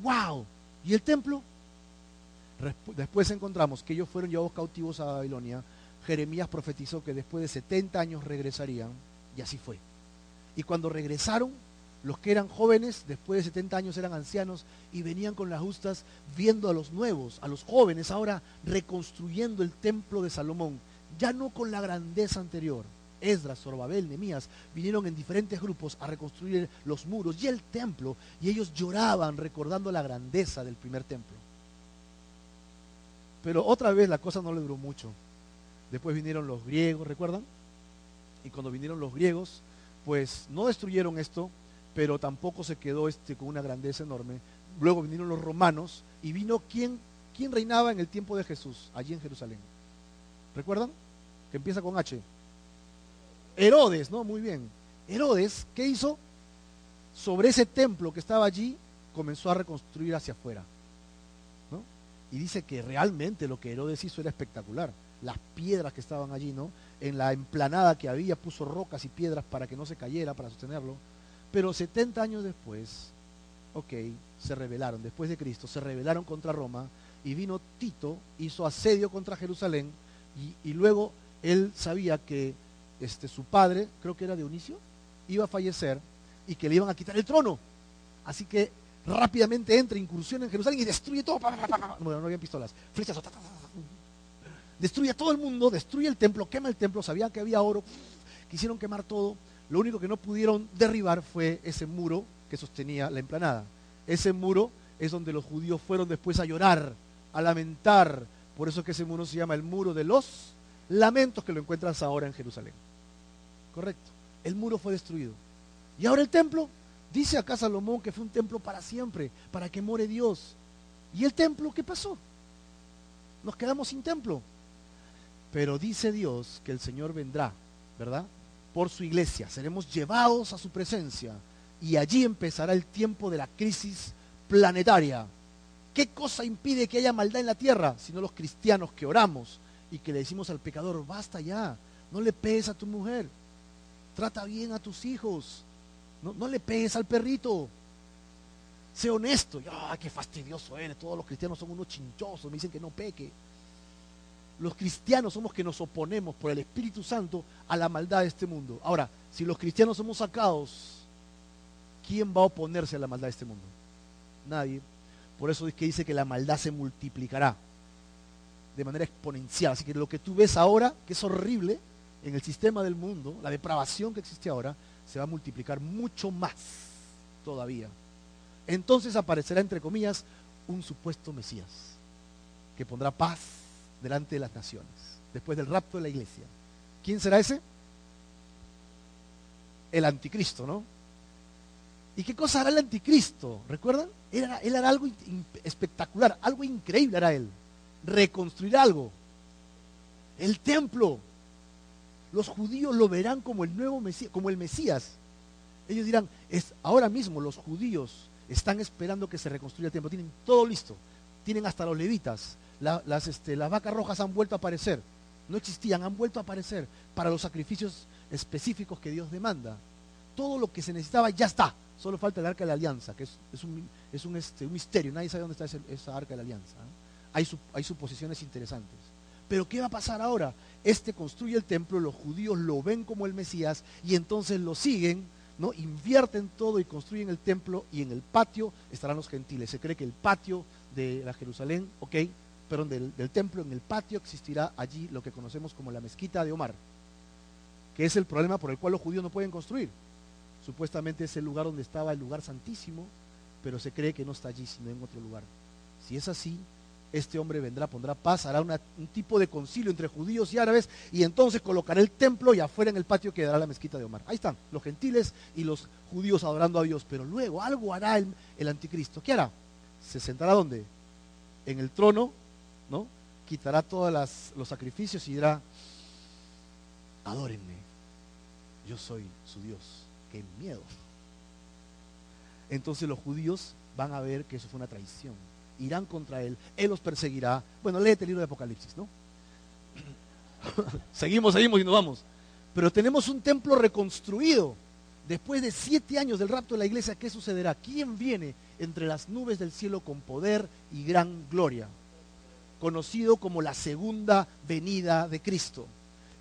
¡Wow! ¿Y el templo? Después encontramos que ellos fueron llevados cautivos a Babilonia. Jeremías profetizó que después de 70 años regresarían, y así fue. Y cuando regresaron, los que eran jóvenes, después de 70 años eran ancianos y venían con las justas viendo a los nuevos, a los jóvenes, ahora reconstruyendo el templo de Salomón. Ya no con la grandeza anterior. Esdras, Zorobabel, Nehemías vinieron en diferentes grupos a reconstruir los muros y el templo, y ellos lloraban recordando la grandeza del primer templo. Pero otra vez la cosa no le duró mucho. Después vinieron los griegos, ¿recuerdan? Y cuando vinieron los griegos, pues no destruyeron esto, pero tampoco se quedó con una grandeza enorme. Luego vinieron los romanos, y vino ¿quién reinaba en el tiempo de Jesús allí en Jerusalén? ¿Recuerdan? Que empieza con H. Herodes, ¿no? Muy bien. Herodes, ¿qué hizo? Sobre ese templo que estaba allí, comenzó a reconstruir hacia afuera, ¿no? Y dice que realmente lo que Herodes hizo era espectacular. Las piedras que estaban allí, ¿no? En la emplanada que había, puso rocas y piedras para que no se cayera, para sostenerlo. Pero 70 años después, se rebelaron, después de Cristo, se rebelaron contra Roma, y vino Tito, hizo asedio contra Jerusalén, y luego él sabía que su padre, creo que era Dionisio, iba a fallecer y que le iban a quitar el trono. Así que rápidamente entra, incursión en Jerusalén y destruye todo. Bueno, no habían pistolas, flechas. Destruye a todo el mundo, destruye el templo, quema el templo. Sabían que había oro, quisieron quemar todo. Lo único que no pudieron derribar fue ese muro que sostenía la emplanada. Ese muro es donde los judíos fueron después a llorar, a lamentar. Por eso es que ese muro se llama el muro de los lamentos, que lo encuentras ahora en Jerusalén. Correcto. El muro fue destruido. Y ahora el templo, dice acá Salomón que fue un templo para siempre, para que more Dios. ¿Y el templo qué pasó? Nos quedamos sin templo. Pero dice Dios que el Señor vendrá, ¿verdad? Por su iglesia. Seremos llevados a su presencia. Y allí empezará el tiempo de la crisis planetaria. ¿Qué cosa impide que haya maldad en la tierra? Sino los cristianos que oramos y que le decimos al pecador, basta ya, no le pegues a tu mujer, trata bien a tus hijos, no le pegues al perrito, sé honesto. ¡Ah, qué fastidioso eres! Todos los cristianos son unos chinchosos, me dicen que no peque. Los cristianos somos que nos oponemos por el Espíritu Santo a la maldad de este mundo. Ahora, si los cristianos somos sacados, ¿quién va a oponerse a la maldad de este mundo? Nadie. Por eso es que dice que la maldad se multiplicará de manera exponencial. Así que lo que tú ves ahora, que es horrible en el sistema del mundo, la depravación que existe ahora, se va a multiplicar mucho más todavía. Entonces aparecerá, entre comillas, un supuesto Mesías que pondrá paz delante de las naciones, después del rapto de la iglesia. ¿Quién será ese? El anticristo, ¿no? ¿Y qué cosa hará el anticristo? ¿Recuerdan? Él hará algo espectacular, algo increíble hará él. Reconstruirá algo. El templo. Los judíos lo verán como el nuevo Mesías, como el Mesías. Ellos dirán, ahora mismo los judíos están esperando que se reconstruya el templo. Tienen todo listo. Tienen hasta los levitas. Las vacas rojas han vuelto a aparecer. No existían, han vuelto a aparecer para los sacrificios específicos que Dios demanda. Todo lo que se necesitaba ya está. Solo falta el arca de la alianza, que es un misterio. Nadie sabe dónde está esa arca de la alianza. Hay suposiciones interesantes. Pero ¿qué va a pasar ahora? Construye el templo, los judíos lo ven como el Mesías y entonces lo siguen, ¿no? Invierten todo y construyen el templo, y en el patio estarán los gentiles. Se cree que el patio de la Jerusalén, del templo, en el patio existirá allí lo que conocemos como la mezquita de Omar, que es el problema por el cual los judíos no pueden construir. Supuestamente es el lugar donde estaba el lugar santísimo, pero se cree que no está allí, sino en otro lugar. Si es así, este hombre vendrá, pondrá paz, hará un tipo de concilio entre judíos y árabes, y entonces colocará el templo y afuera en el patio quedará la mezquita de Omar. Ahí están los gentiles y los judíos adorando a Dios, pero luego algo hará el anticristo. ¿Qué hará? ¿Se sentará dónde? En el trono, ¿no? Quitará todos los sacrificios y dirá: adórenme, yo soy su Dios. ¡Qué miedo! Entonces los judíos van a ver que eso fue una traición. Irán contra él, él los perseguirá. Bueno, léete el libro de Apocalipsis, ¿no? Seguimos y nos vamos. Pero tenemos un templo reconstruido. Después de 7 años del rapto de la iglesia, ¿qué sucederá? ¿Quién viene entre las nubes del cielo con poder y gran gloria? Conocido como la segunda venida de Cristo.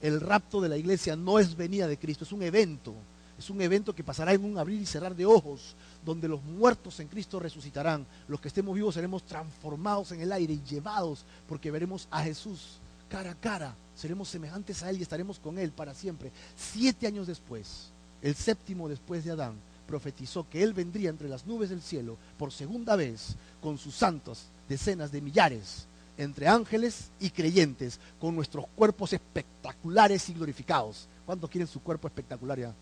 El rapto de la iglesia no es venida de Cristo, es un evento. Es un evento que pasará en un abrir y cerrar de ojos, donde los muertos en Cristo resucitarán. Los que estemos vivos seremos transformados en el aire y llevados, porque veremos a Jesús cara a cara. Seremos semejantes a Él y estaremos con Él para siempre. 7 años después, el 7º después de Adán, profetizó que Él vendría entre las nubes del cielo por segunda vez con sus santos, decenas de millares, entre ángeles y creyentes, con nuestros cuerpos espectaculares y glorificados. ¿Cuántos quieren su cuerpo espectacular? Ya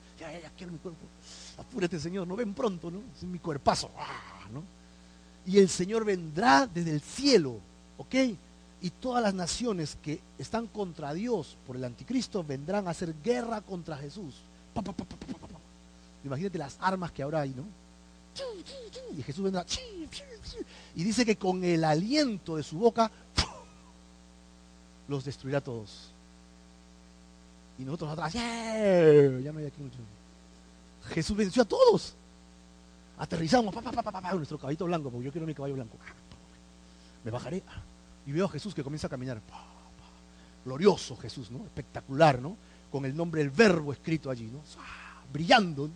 quiero mi cuerpo. Apúrate, Señor, no ven pronto, ¿no? Es mi cuerpazo, ¿no? Y el Señor vendrá desde el cielo, ¿ok? Y todas las naciones que están contra Dios por el anticristo vendrán a hacer guerra contra Jesús. Imagínate las armas que habrá ahí, ¿no? Y Jesús vendrá y dice que con el aliento de su boca los destruirá todos. Y nosotros atrás, ya no hay aquí mucho. Jesús venció a todos. Aterrizamos, nuestro caballito blanco, porque yo quiero mi caballo blanco. Me bajaré y veo a Jesús que comienza a caminar. Glorioso Jesús, ¿no? Espectacular, ¿no? Con el nombre del Verbo escrito allí, ¿no? Brillando.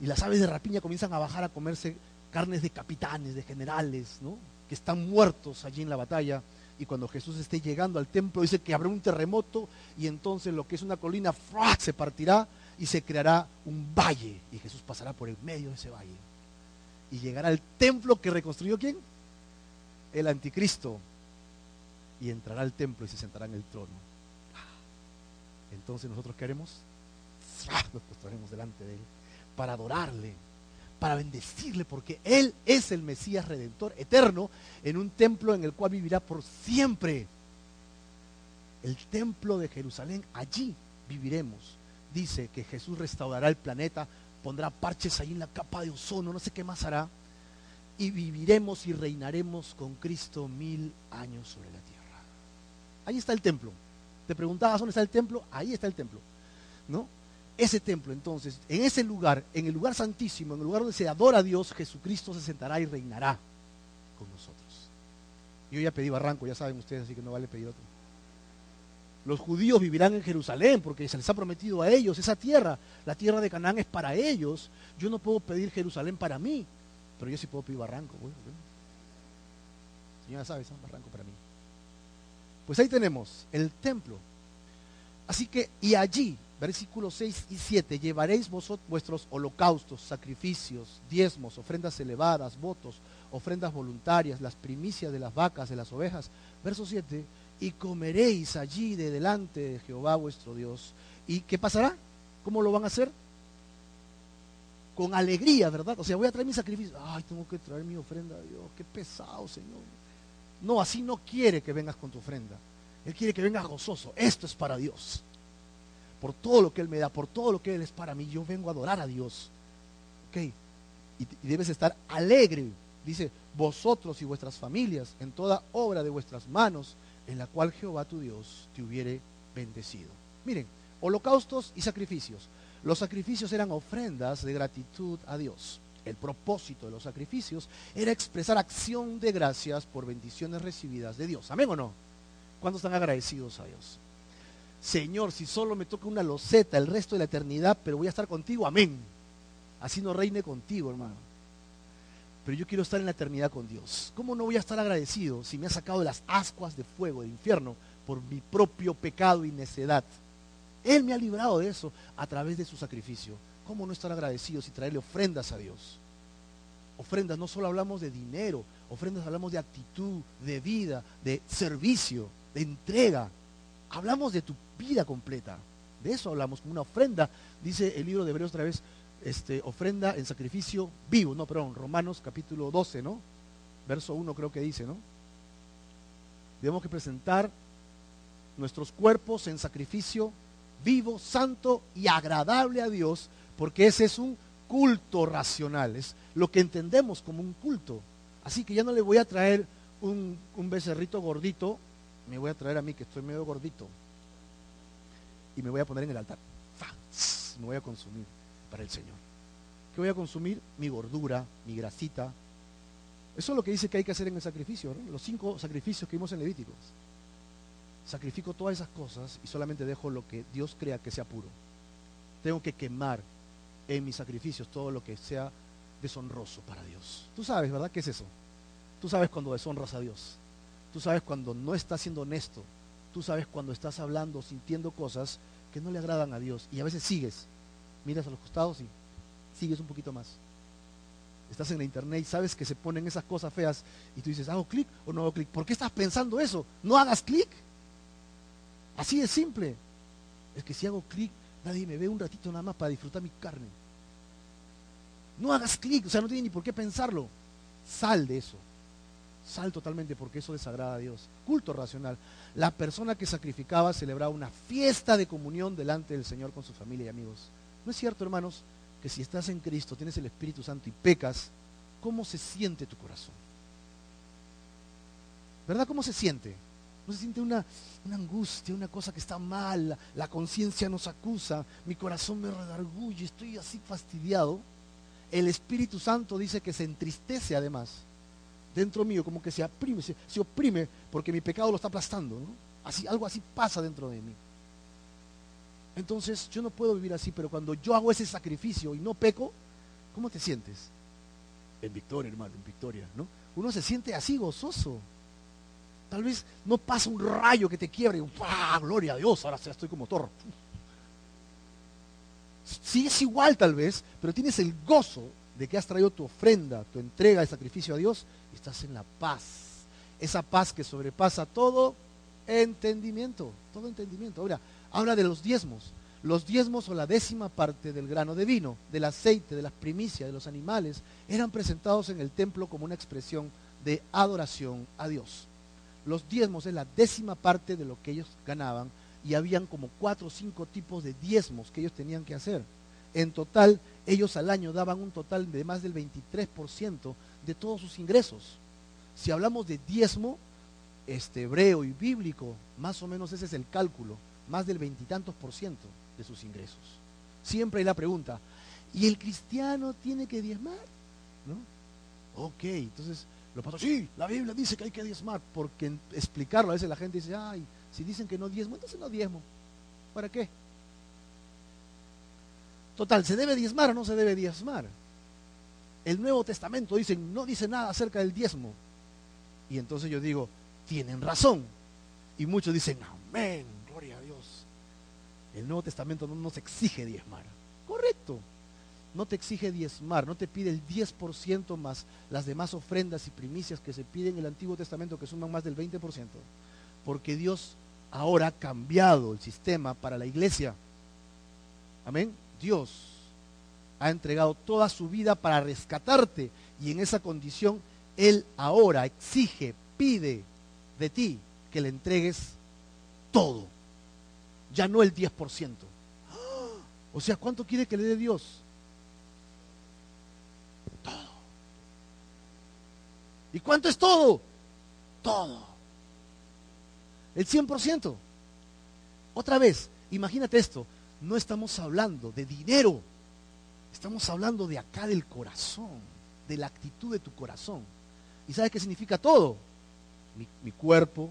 Y las aves de rapiña comienzan a bajar a comerse carnes de capitanes, de generales, ¿no? Que están muertos allí en la batalla. Y cuando Jesús esté llegando al templo, dice que habrá un terremoto, y entonces lo que es una colina se partirá y se creará un valle, y Jesús pasará por el medio de ese valle y llegará al templo que reconstruyó ¿quién? El anticristo, y entrará al templo y se sentará en el trono. Entonces nosotros, ¿qué haremos? Nos postraremos delante de él para adorarle, para bendecirle, porque Él es el Mesías Redentor eterno, en un templo en el cual vivirá por siempre. El templo de Jerusalén, allí viviremos. Dice que Jesús restaurará el planeta, pondrá parches ahí en la capa de ozono, no sé qué más hará, y viviremos y reinaremos con Cristo 1000 años sobre la tierra. Ahí está el templo. Te preguntabas, ¿dónde está el templo? Ahí está el templo, ¿no? Ese templo, entonces, en ese lugar, en el lugar santísimo, en el lugar donde se adora a Dios, Jesucristo se sentará y reinará con nosotros. Yo ya pedí barranco, ya saben ustedes, así que no vale pedir otro. Los judíos vivirán en Jerusalén porque se les ha prometido a ellos esa tierra. La tierra de Canaán es para ellos. Yo no puedo pedir Jerusalén para mí, pero yo sí puedo pedir barranco. Bueno. Señora, ¿sabes? Un barranco para mí. Pues ahí tenemos el templo. Así que, y allí, versículos 6 y 7, llevaréis vosotros vuestros holocaustos, sacrificios, diezmos, ofrendas elevadas, votos, ofrendas voluntarias, las primicias de las vacas, de las ovejas. Verso 7, y comeréis allí de delante de Jehová vuestro Dios. ¿Y qué pasará? ¿Cómo lo van a hacer? con alegría, ¿verdad? O sea, voy a traer mi sacrificio. Ay, tengo que traer mi ofrenda a Dios. Qué pesado, Señor. No, así no quiere que vengas con tu ofrenda. Él quiere que vengas gozoso. Esto es para Dios. Por todo lo que Él me da, por todo lo que Él es para mí, yo vengo a adorar a Dios. Ok. Y debes estar alegre. Dice, vosotros y vuestras familias, en toda obra de vuestras manos, en la cual Jehová tu Dios te hubiere bendecido. Miren, holocaustos y sacrificios. Los sacrificios eran ofrendas de gratitud a Dios. El propósito de los sacrificios era expresar acción de gracias por bendiciones recibidas de Dios. ¿Amén o no? ¿Cuántos están agradecidos a Dios? Señor, si solo me toca una loseta el resto de la eternidad, pero voy a estar contigo, amén. Así no reine contigo, hermano. Pero yo quiero estar en la eternidad con Dios. ¿Cómo no voy a estar agradecido si me ha sacado de las ascuas de fuego del infierno por mi propio pecado y necedad? Él me ha librado de eso a través de su sacrificio. ¿Cómo no estar agradecidos y traerle ofrendas a Dios? Ofrendas, no solo hablamos de dinero, ofrendas hablamos de actitud, de vida, de servicio, de entrega. Hablamos de tu vida completa. De eso hablamos, como una ofrenda. Dice el libro de Hebreos otra vez, ofrenda en sacrificio vivo. No, perdón, Romanos capítulo 12, ¿no? Verso 1 creo que dice, ¿no? Debemos que presentar nuestros cuerpos en sacrificio vivo, santo y agradable a Dios, porque ese es un culto racional, es lo que entendemos como un culto. Así que ya no le voy a traer un becerrito gordito, me voy a traer a mí que estoy medio gordito y me voy a poner en el altar. Me voy a consumir para el Señor. ¿Qué voy a consumir? Mi gordura, mi grasita. Eso es lo que dice que hay que hacer en el sacrificio, ¿no? Los 5 sacrificios que vimos en Levíticos. Sacrifico todas esas cosas y solamente dejo lo que Dios crea que sea puro. Tengo que quemar en mis sacrificios todo lo que sea deshonroso para Dios. Tú sabes, ¿verdad? ¿Qué es eso? Tú sabes cuando deshonras a Dios. Tú sabes cuando no estás siendo honesto. Tú sabes cuando estás hablando, sintiendo cosas que no le agradan a Dios. Y a veces sigues, miras a los costados y sigues un poquito más. Estás en la internet y sabes que se ponen esas cosas feas y tú dices, ¿hago clic o no hago clic? ¿Por qué estás pensando eso? ¿No hagas clic? Así de simple. Es que si hago clic, nadie me ve un ratito nada más para disfrutar mi carne. No hagas clic, o sea, no tiene ni por qué pensarlo. Sal de eso. Sal totalmente, porque eso desagrada a Dios. Culto racional. La persona que sacrificaba celebraba una fiesta de comunión delante del Señor con su familia y amigos. ¿No es cierto, hermanos, que si estás en Cristo, tienes el Espíritu Santo y pecas, ¿cómo se siente tu corazón? ¿Verdad? ¿Cómo se siente? No se siente una angustia, una cosa que está mal, la conciencia nos acusa, mi corazón me redarguye, estoy así fastidiado. El Espíritu Santo dice que se entristece además, dentro mío, como que se oprime porque mi pecado lo está aplastando, ¿no? Así, algo así pasa dentro de mí. Entonces yo no puedo vivir así, pero cuando yo hago ese sacrificio y no peco, ¿cómo te sientes? En victoria, hermano, en victoria, ¿no? Uno se siente así gozoso. Tal vez no pasa un rayo que te quiebre. ¡Pah! Gloria a Dios, ahora estoy como torro. Sí, es igual tal vez, pero tienes el gozo de que has traído tu ofrenda, tu entrega de sacrificio a Dios y estás en la paz. Esa paz que sobrepasa todo entendimiento. Todo entendimiento. Ahora, habla de los diezmos. Los diezmos o la 10ª parte del grano de vino, del aceite, de las primicias, de los animales, eran presentados en el templo como una expresión de adoración a Dios. Los diezmos es la 10ª parte de lo que ellos ganaban y habían como 4 o 5 tipos de diezmos que ellos tenían que hacer. En total, ellos al año daban un total de más del 23% de todos sus ingresos. Si hablamos de diezmo hebreo y bíblico, más o menos ese es el cálculo, más del 20 y tantos % de sus ingresos. Siempre hay la pregunta, ¿y el cristiano tiene que diezmar? ¿No? Ok, entonces... Los pastores, sí, la Biblia dice que hay que diezmar, porque explicarlo a veces la gente dice, ay, si dicen que no diezmo, entonces no diezmo. ¿Para qué? Total, ¿se debe diezmar o no se debe diezmar? El Nuevo Testamento dice, no dice nada acerca del diezmo. Y entonces yo digo, tienen razón. Y muchos dicen, amén, gloria a Dios. El Nuevo Testamento no nos exige diezmar. Correcto. No te exige diezmar, no te pide el 10% más las demás ofrendas y primicias que se piden en el Antiguo Testamento, que suman más del 20%, porque Dios ahora ha cambiado el sistema para la iglesia. Amén. Dios ha entregado toda su vida para rescatarte, y en esa condición Él ahora exige, pide de ti que le entregues todo, ya no el 10%. O sea, ¿cuánto quiere que le dé Dios? Todo. ¿Y cuánto es todo? Todo. El 100%. Otra vez, imagínate esto, no estamos hablando de dinero, estamos hablando de acá del corazón, de la actitud de tu corazón. ¿Y sabes qué significa todo? Mi cuerpo,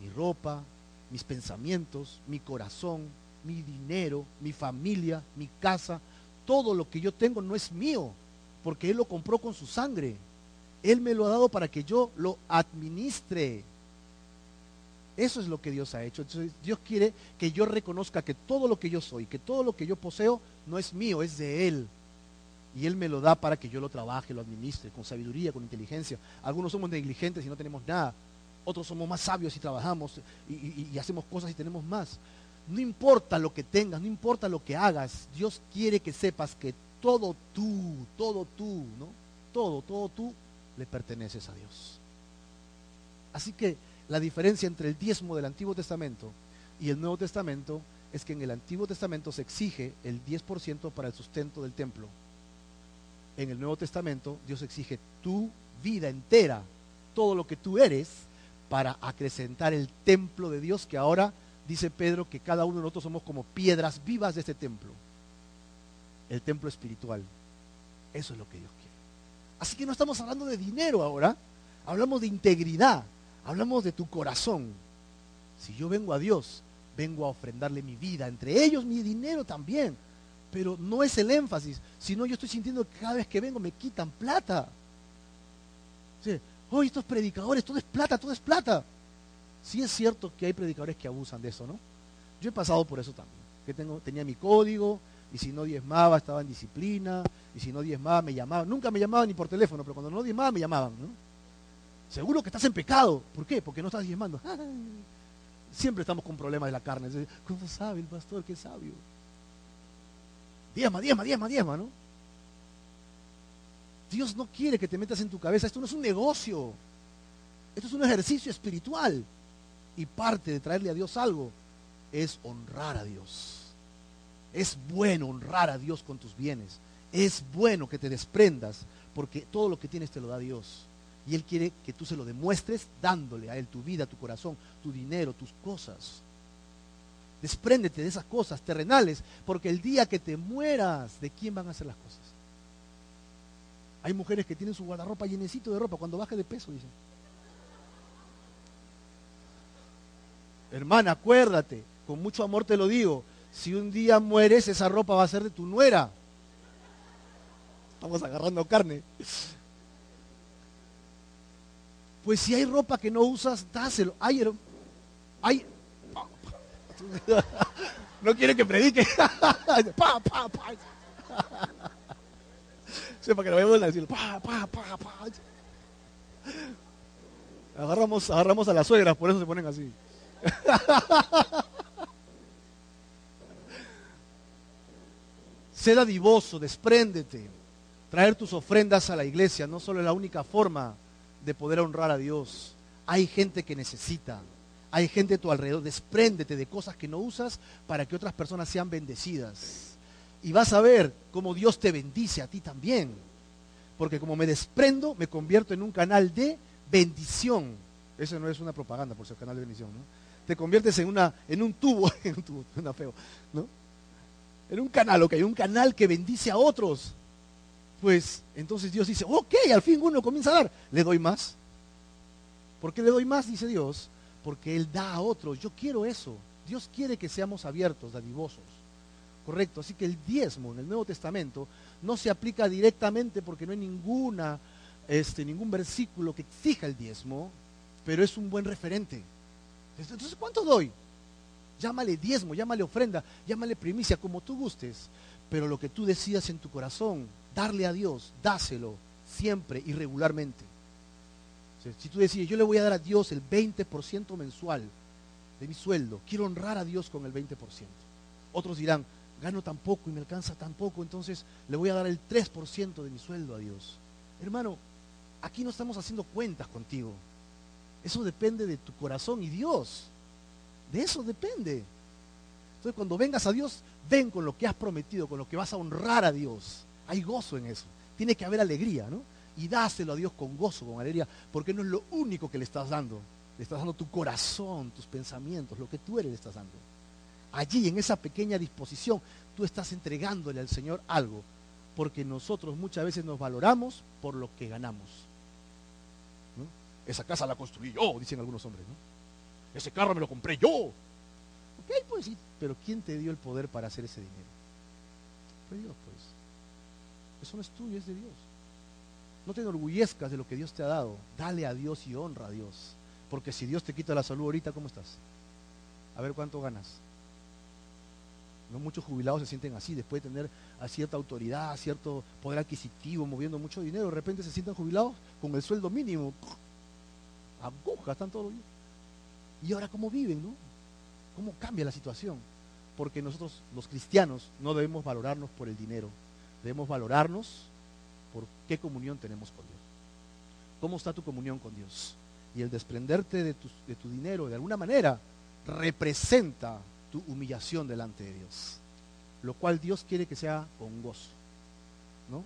mi ropa, mis pensamientos, mi corazón, mi dinero, mi familia, mi casa, todo lo que yo tengo no es mío, porque Él lo compró con su sangre. Él me lo ha dado para que yo lo administre. Eso es lo que Dios ha hecho. Entonces, Dios quiere que yo reconozca que todo lo que yo soy, que todo lo que yo poseo no es mío, es de Él. Y Él me lo da para que yo lo trabaje, lo administre, con sabiduría, con inteligencia. Algunos somos negligentes y no tenemos nada. Otros somos más sabios y trabajamos y hacemos cosas y tenemos más. No importa lo que tengas, no importa lo que hagas. Dios quiere que sepas que todo tú, ¿no? Todo tú le perteneces a Dios. Así que la diferencia entre el diezmo del Antiguo Testamento y el Nuevo Testamento es que en el Antiguo Testamento se exige el 10% para el sustento del templo. En el Nuevo Testamento Dios exige tu vida entera, todo lo que tú eres, para acrecentar el templo de Dios, que ahora dice Pedro que cada uno de nosotros somos como piedras vivas de este templo, el templo espiritual. Eso es lo que Dios quiere. Así que no estamos hablando de dinero ahora, hablamos de integridad. Hablamos de tu corazón. Si yo vengo a Dios, vengo a ofrendarle mi vida, entre ellos mi dinero también. Pero no es el énfasis, sino yo estoy sintiendo que cada vez que vengo me quitan plata. Sí, hoy estos predicadores, todo es plata, todo es plata. Sí, es cierto que hay predicadores que abusan de eso, ¿no? Yo he pasado por eso también, que tenía mi código, y si no diezmaba estaba en disciplina, y si no diezmaba me llamaban. Nunca me llamaban ni por teléfono, pero cuando no diezmaba me llamaban, ¿no? Seguro que estás en pecado. ¿Por qué? Porque no estás diezmando. Siempre estamos con problemas de la carne. ¿Cómo sabe el pastor? Qué sabio. Diezma, ¿no? Dios no quiere que te metas en tu cabeza. Esto no es un negocio. Esto es un ejercicio espiritual. Y parte de traerle a Dios algo es honrar a Dios. Es bueno honrar a Dios con tus bienes. Es bueno que te desprendas, porque todo lo que tienes te lo da Dios. Y Él quiere que tú se lo demuestres dándole a Él tu vida, tu corazón, tu dinero, tus cosas. Despréndete de esas cosas terrenales, porque el día que te mueras, ¿de quién van a ser las cosas? Hay mujeres que tienen su guardarropa llenecito de ropa, cuando baje de peso, dicen. Hermana, acuérdate, con mucho amor te lo digo, si un día mueres, esa ropa va a ser de tu nuera. Estamos agarrando carne. Pues si hay ropa que no usas, dáselo. Hay... No quiere que predique. Sepa que lo vayamos a decir. Agarramos a las suegras, por eso se ponen así. Sé dadivoso, despréndete. Traer tus ofrendas a la iglesia no solo es la única forma de poder honrar a Dios. Hay gente que necesita, hay gente a tu alrededor. Despréndete de cosas que no usas para que otras personas sean bendecidas, y vas a ver cómo Dios te bendice a ti también, porque como me desprendo, me convierto en un canal de bendición. Eso no es una propaganda, por ser canal de bendición, ¿no? Te conviertes en un tubo, suena feo, ¿no? En un canal, ok, un canal que bendice a otros. Pues entonces Dios dice, ok, al fin uno comienza a dar, le doy más. ¿Por qué le doy más? Dice Dios, porque Él da a otros. Yo quiero eso. Dios quiere que seamos abiertos, dadivosos. Correcto, así que el diezmo en el Nuevo Testamento no se aplica directamente, porque no hay ningún versículo que exija el diezmo, pero es un buen referente. Entonces, ¿cuánto doy? Llámale diezmo, llámale ofrenda, llámale primicia, como tú gustes, pero lo que tú decidas en tu corazón darle a Dios, dáselo siempre y regularmente. Si tú decides, yo le voy a dar a Dios el 20% mensual de mi sueldo, quiero honrar a Dios con el 20%. Otros dirán, gano tan poco y me alcanza tan poco, entonces le voy a dar el 3% de mi sueldo a Dios. Hermano, aquí no estamos haciendo cuentas contigo. Eso depende de tu corazón y Dios. De eso depende. Entonces, cuando vengas a Dios, ven con lo que has prometido, con lo que vas a honrar a Dios. Hay gozo en eso. Tiene que haber alegría, ¿no? Y dáselo a Dios con gozo, con alegría, porque no es lo único que le estás dando. Le estás dando tu corazón, tus pensamientos, lo que tú eres le estás dando. Allí, en esa pequeña disposición, tú estás entregándole al Señor algo, porque nosotros muchas veces nos valoramos por lo que ganamos, ¿no? Esa casa la construí yo, dicen algunos hombres, ¿no? Ese carro me lo compré yo. Ok, pues sí, pero ¿quién te dio el poder para hacer ese dinero? Fue Dios, pues. Eso no es tuyo, es de Dios. No te enorgullezcas de lo que Dios te ha dado. Dale a Dios y honra a Dios. Porque si Dios te quita la salud ahorita, ¿cómo estás? A ver cuánto ganas. No muchos jubilados se sienten así, después de tener a cierta autoridad, a cierto poder adquisitivo, moviendo mucho dinero, de repente se sienten jubilados con el sueldo mínimo. Agujas, están todos los días. Y ahora, ¿cómo viven, no? ¿Cómo cambia la situación? Porque nosotros, los cristianos, no debemos valorarnos por el dinero. Debemos valorarnos por qué comunión tenemos con Dios. ¿Cómo está tu comunión con Dios? Y el desprenderte de tu dinero, de alguna manera, representa tu humillación delante de Dios, lo cual Dios quiere que sea con gozo, ¿no?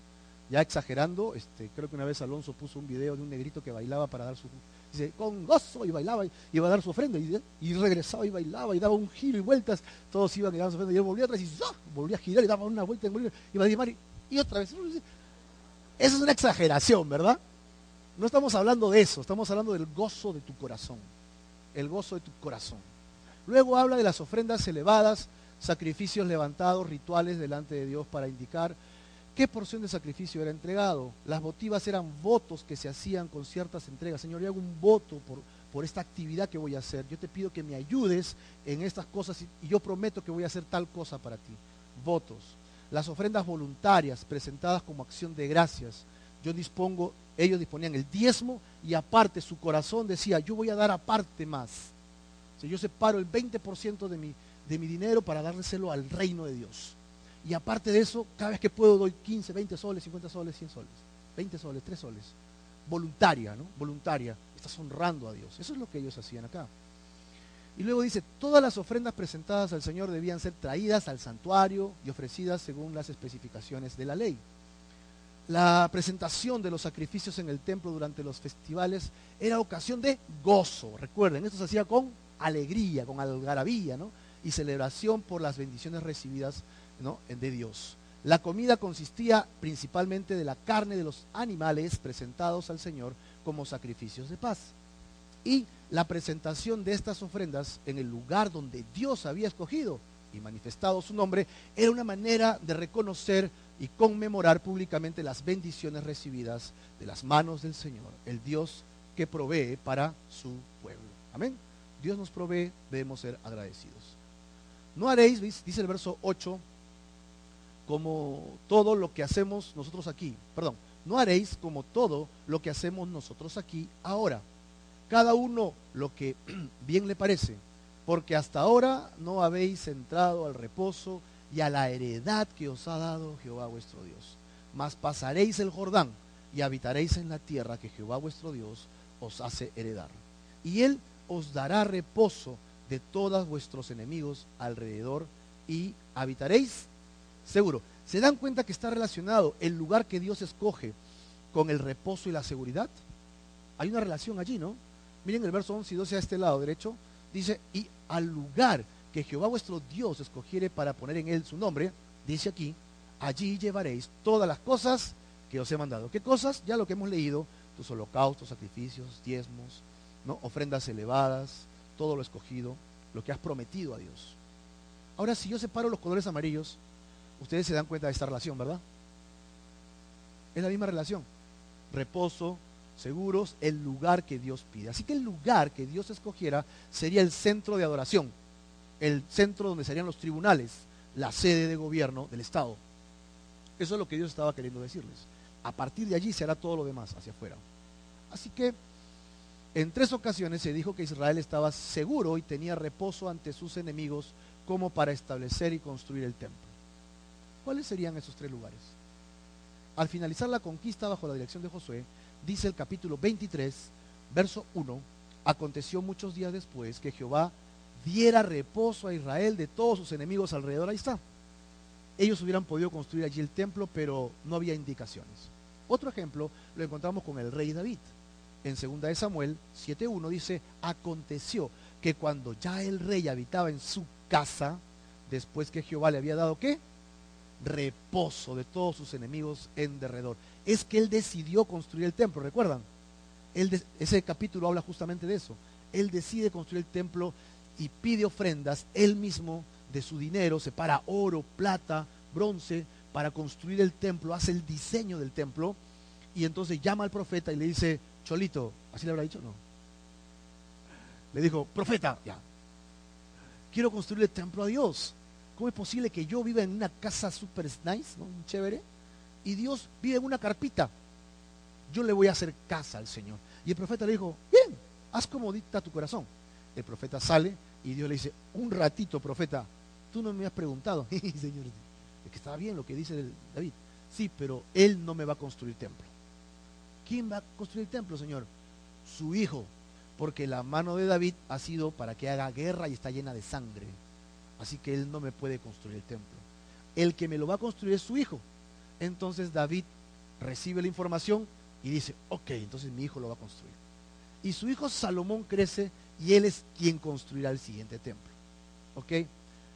Ya exagerando, creo que una vez Alonso puso un video de un negrito que bailaba para dar su, dice, con gozo, y bailaba, y iba a dar su ofrenda, y regresaba y bailaba, y daba un giro y vueltas, todos iban y daban su ofrenda, y él volvía atrás y volvía a girar y daba una vuelta, iba a llamar y otra vez. Esa es una exageración, ¿verdad? No estamos hablando de eso, estamos hablando del gozo de tu corazón, el gozo de tu corazón. Luego habla de las ofrendas elevadas, sacrificios levantados, rituales delante de Dios para indicar qué porción de sacrificio era entregado. Las votivas eran votos que se hacían con ciertas entregas. Señor, yo hago un voto por esta actividad que voy a hacer. Yo te pido que me ayudes en estas cosas y yo prometo que voy a hacer tal cosa para ti. Votos. Las ofrendas voluntarias presentadas como acción de gracias. Ellos disponían el diezmo y aparte su corazón decía, yo voy a dar aparte más. O sea, yo separo el 20% de mi dinero para dárselo al reino de Dios. Y aparte de eso, cada vez que puedo doy 15, 20 soles, 50 soles, 100 soles, 20 soles, 3 soles. Voluntaria, ¿no? Voluntaria. Estás honrando a Dios. Eso es lo que ellos hacían acá. Y luego dice, todas las ofrendas presentadas al Señor debían ser traídas al santuario y ofrecidas según las especificaciones de la ley. La presentación de los sacrificios en el templo durante los festivales era ocasión de gozo. Recuerden, esto se hacía con alegría, con algarabía, ¿no? Y celebración por las bendiciones recibidas, ¿no?, de Dios. La comida consistía principalmente de la carne de los animales presentados al Señor como sacrificios de paz. Y la presentación de estas ofrendas en el lugar donde Dios había escogido y manifestado su nombre era una manera de reconocer y conmemorar públicamente las bendiciones recibidas de las manos del Señor, el Dios que provee para su pueblo. Amén. Dios nos provee, debemos ser agradecidos. No haréis, dice el verso 8, como todo lo que hacemos nosotros aquí. Perdón, no haréis como todo lo que hacemos nosotros aquí ahora. Cada uno lo que bien le parece, porque hasta ahora no habéis entrado al reposo y a la heredad que os ha dado Jehová vuestro Dios. Mas pasaréis el Jordán y habitaréis en la tierra que Jehová vuestro Dios os hace heredar. Y Él os dará reposo de todos vuestros enemigos alrededor y habitaréis seguro. ¿Se dan cuenta que está relacionado el lugar que Dios escoge con el reposo y la seguridad? Hay una relación allí, ¿no? Miren el verso 11 y 12 a este lado derecho. Dice, y al lugar que Jehová vuestro Dios escogiere para poner en él su nombre, dice aquí, allí llevaréis todas las cosas que os he mandado. ¿Qué cosas? Ya lo que hemos leído, tus holocaustos, sacrificios, diezmos, ¿no?, ofrendas elevadas, todo lo escogido, lo que has prometido a Dios. Ahora, si yo separo los colores amarillos, ustedes se dan cuenta de esta relación, ¿verdad? Es la misma relación. Reposo, seguros, el lugar que Dios pide. Así que el lugar que Dios escogiera sería el centro de adoración, el centro donde serían los tribunales, la sede de gobierno del Estado. Eso es lo que Dios estaba queriendo decirles. A partir de allí se hará todo lo demás hacia afuera. Así que en 3 ocasiones se dijo que Israel estaba seguro y tenía reposo ante sus enemigos como para establecer y construir el templo. ¿Cuáles serían esos tres lugares? Al finalizar la conquista bajo la dirección de Josué, dice el capítulo 23, verso 1, aconteció muchos días después que Jehová diera reposo a Israel de todos sus enemigos alrededor. Ahí está. Ellos hubieran podido construir allí el templo, pero no había indicaciones. Otro ejemplo lo encontramos con el rey David. En 2 Samuel 7:1 dice, aconteció que cuando ya el rey habitaba en su casa, después que Jehová le había dado, ¿qué? Reposo de todos sus enemigos en derredor. Es que él decidió construir el templo, ¿recuerdan? Ese capítulo habla justamente de eso. Él decide construir el templo y pide ofrendas, él mismo de su dinero, separa oro, plata, bronce para construir el templo, hace el diseño del templo y entonces llama al profeta y le dice, Cholito, ¿así le habrá dicho? No. Le dijo, profeta, ya, quiero construir el templo a Dios. ¿Cómo es posible que yo viva en una casa super nice, ¿no? Un chévere, y Dios vive en una carpita? Yo le voy a hacer casa al Señor. Y el profeta le dijo, bien, haz como dicta tu corazón. El profeta sale y Dios le dice, un ratito, profeta, tú no me has preguntado. Señor, es que estaba bien lo que dice David. Sí, pero él no me va a construir templo. ¿Quién va a construir el templo, Señor? Su hijo, porque la mano de David ha sido para que haga guerra y está llena de sangre. Así que él no me puede construir el templo. El que me lo va a construir es su hijo. Entonces David recibe la información y dice, ok, entonces mi hijo lo va a construir. Y su hijo Salomón crece y él es quien construirá el siguiente templo. ¿Ok?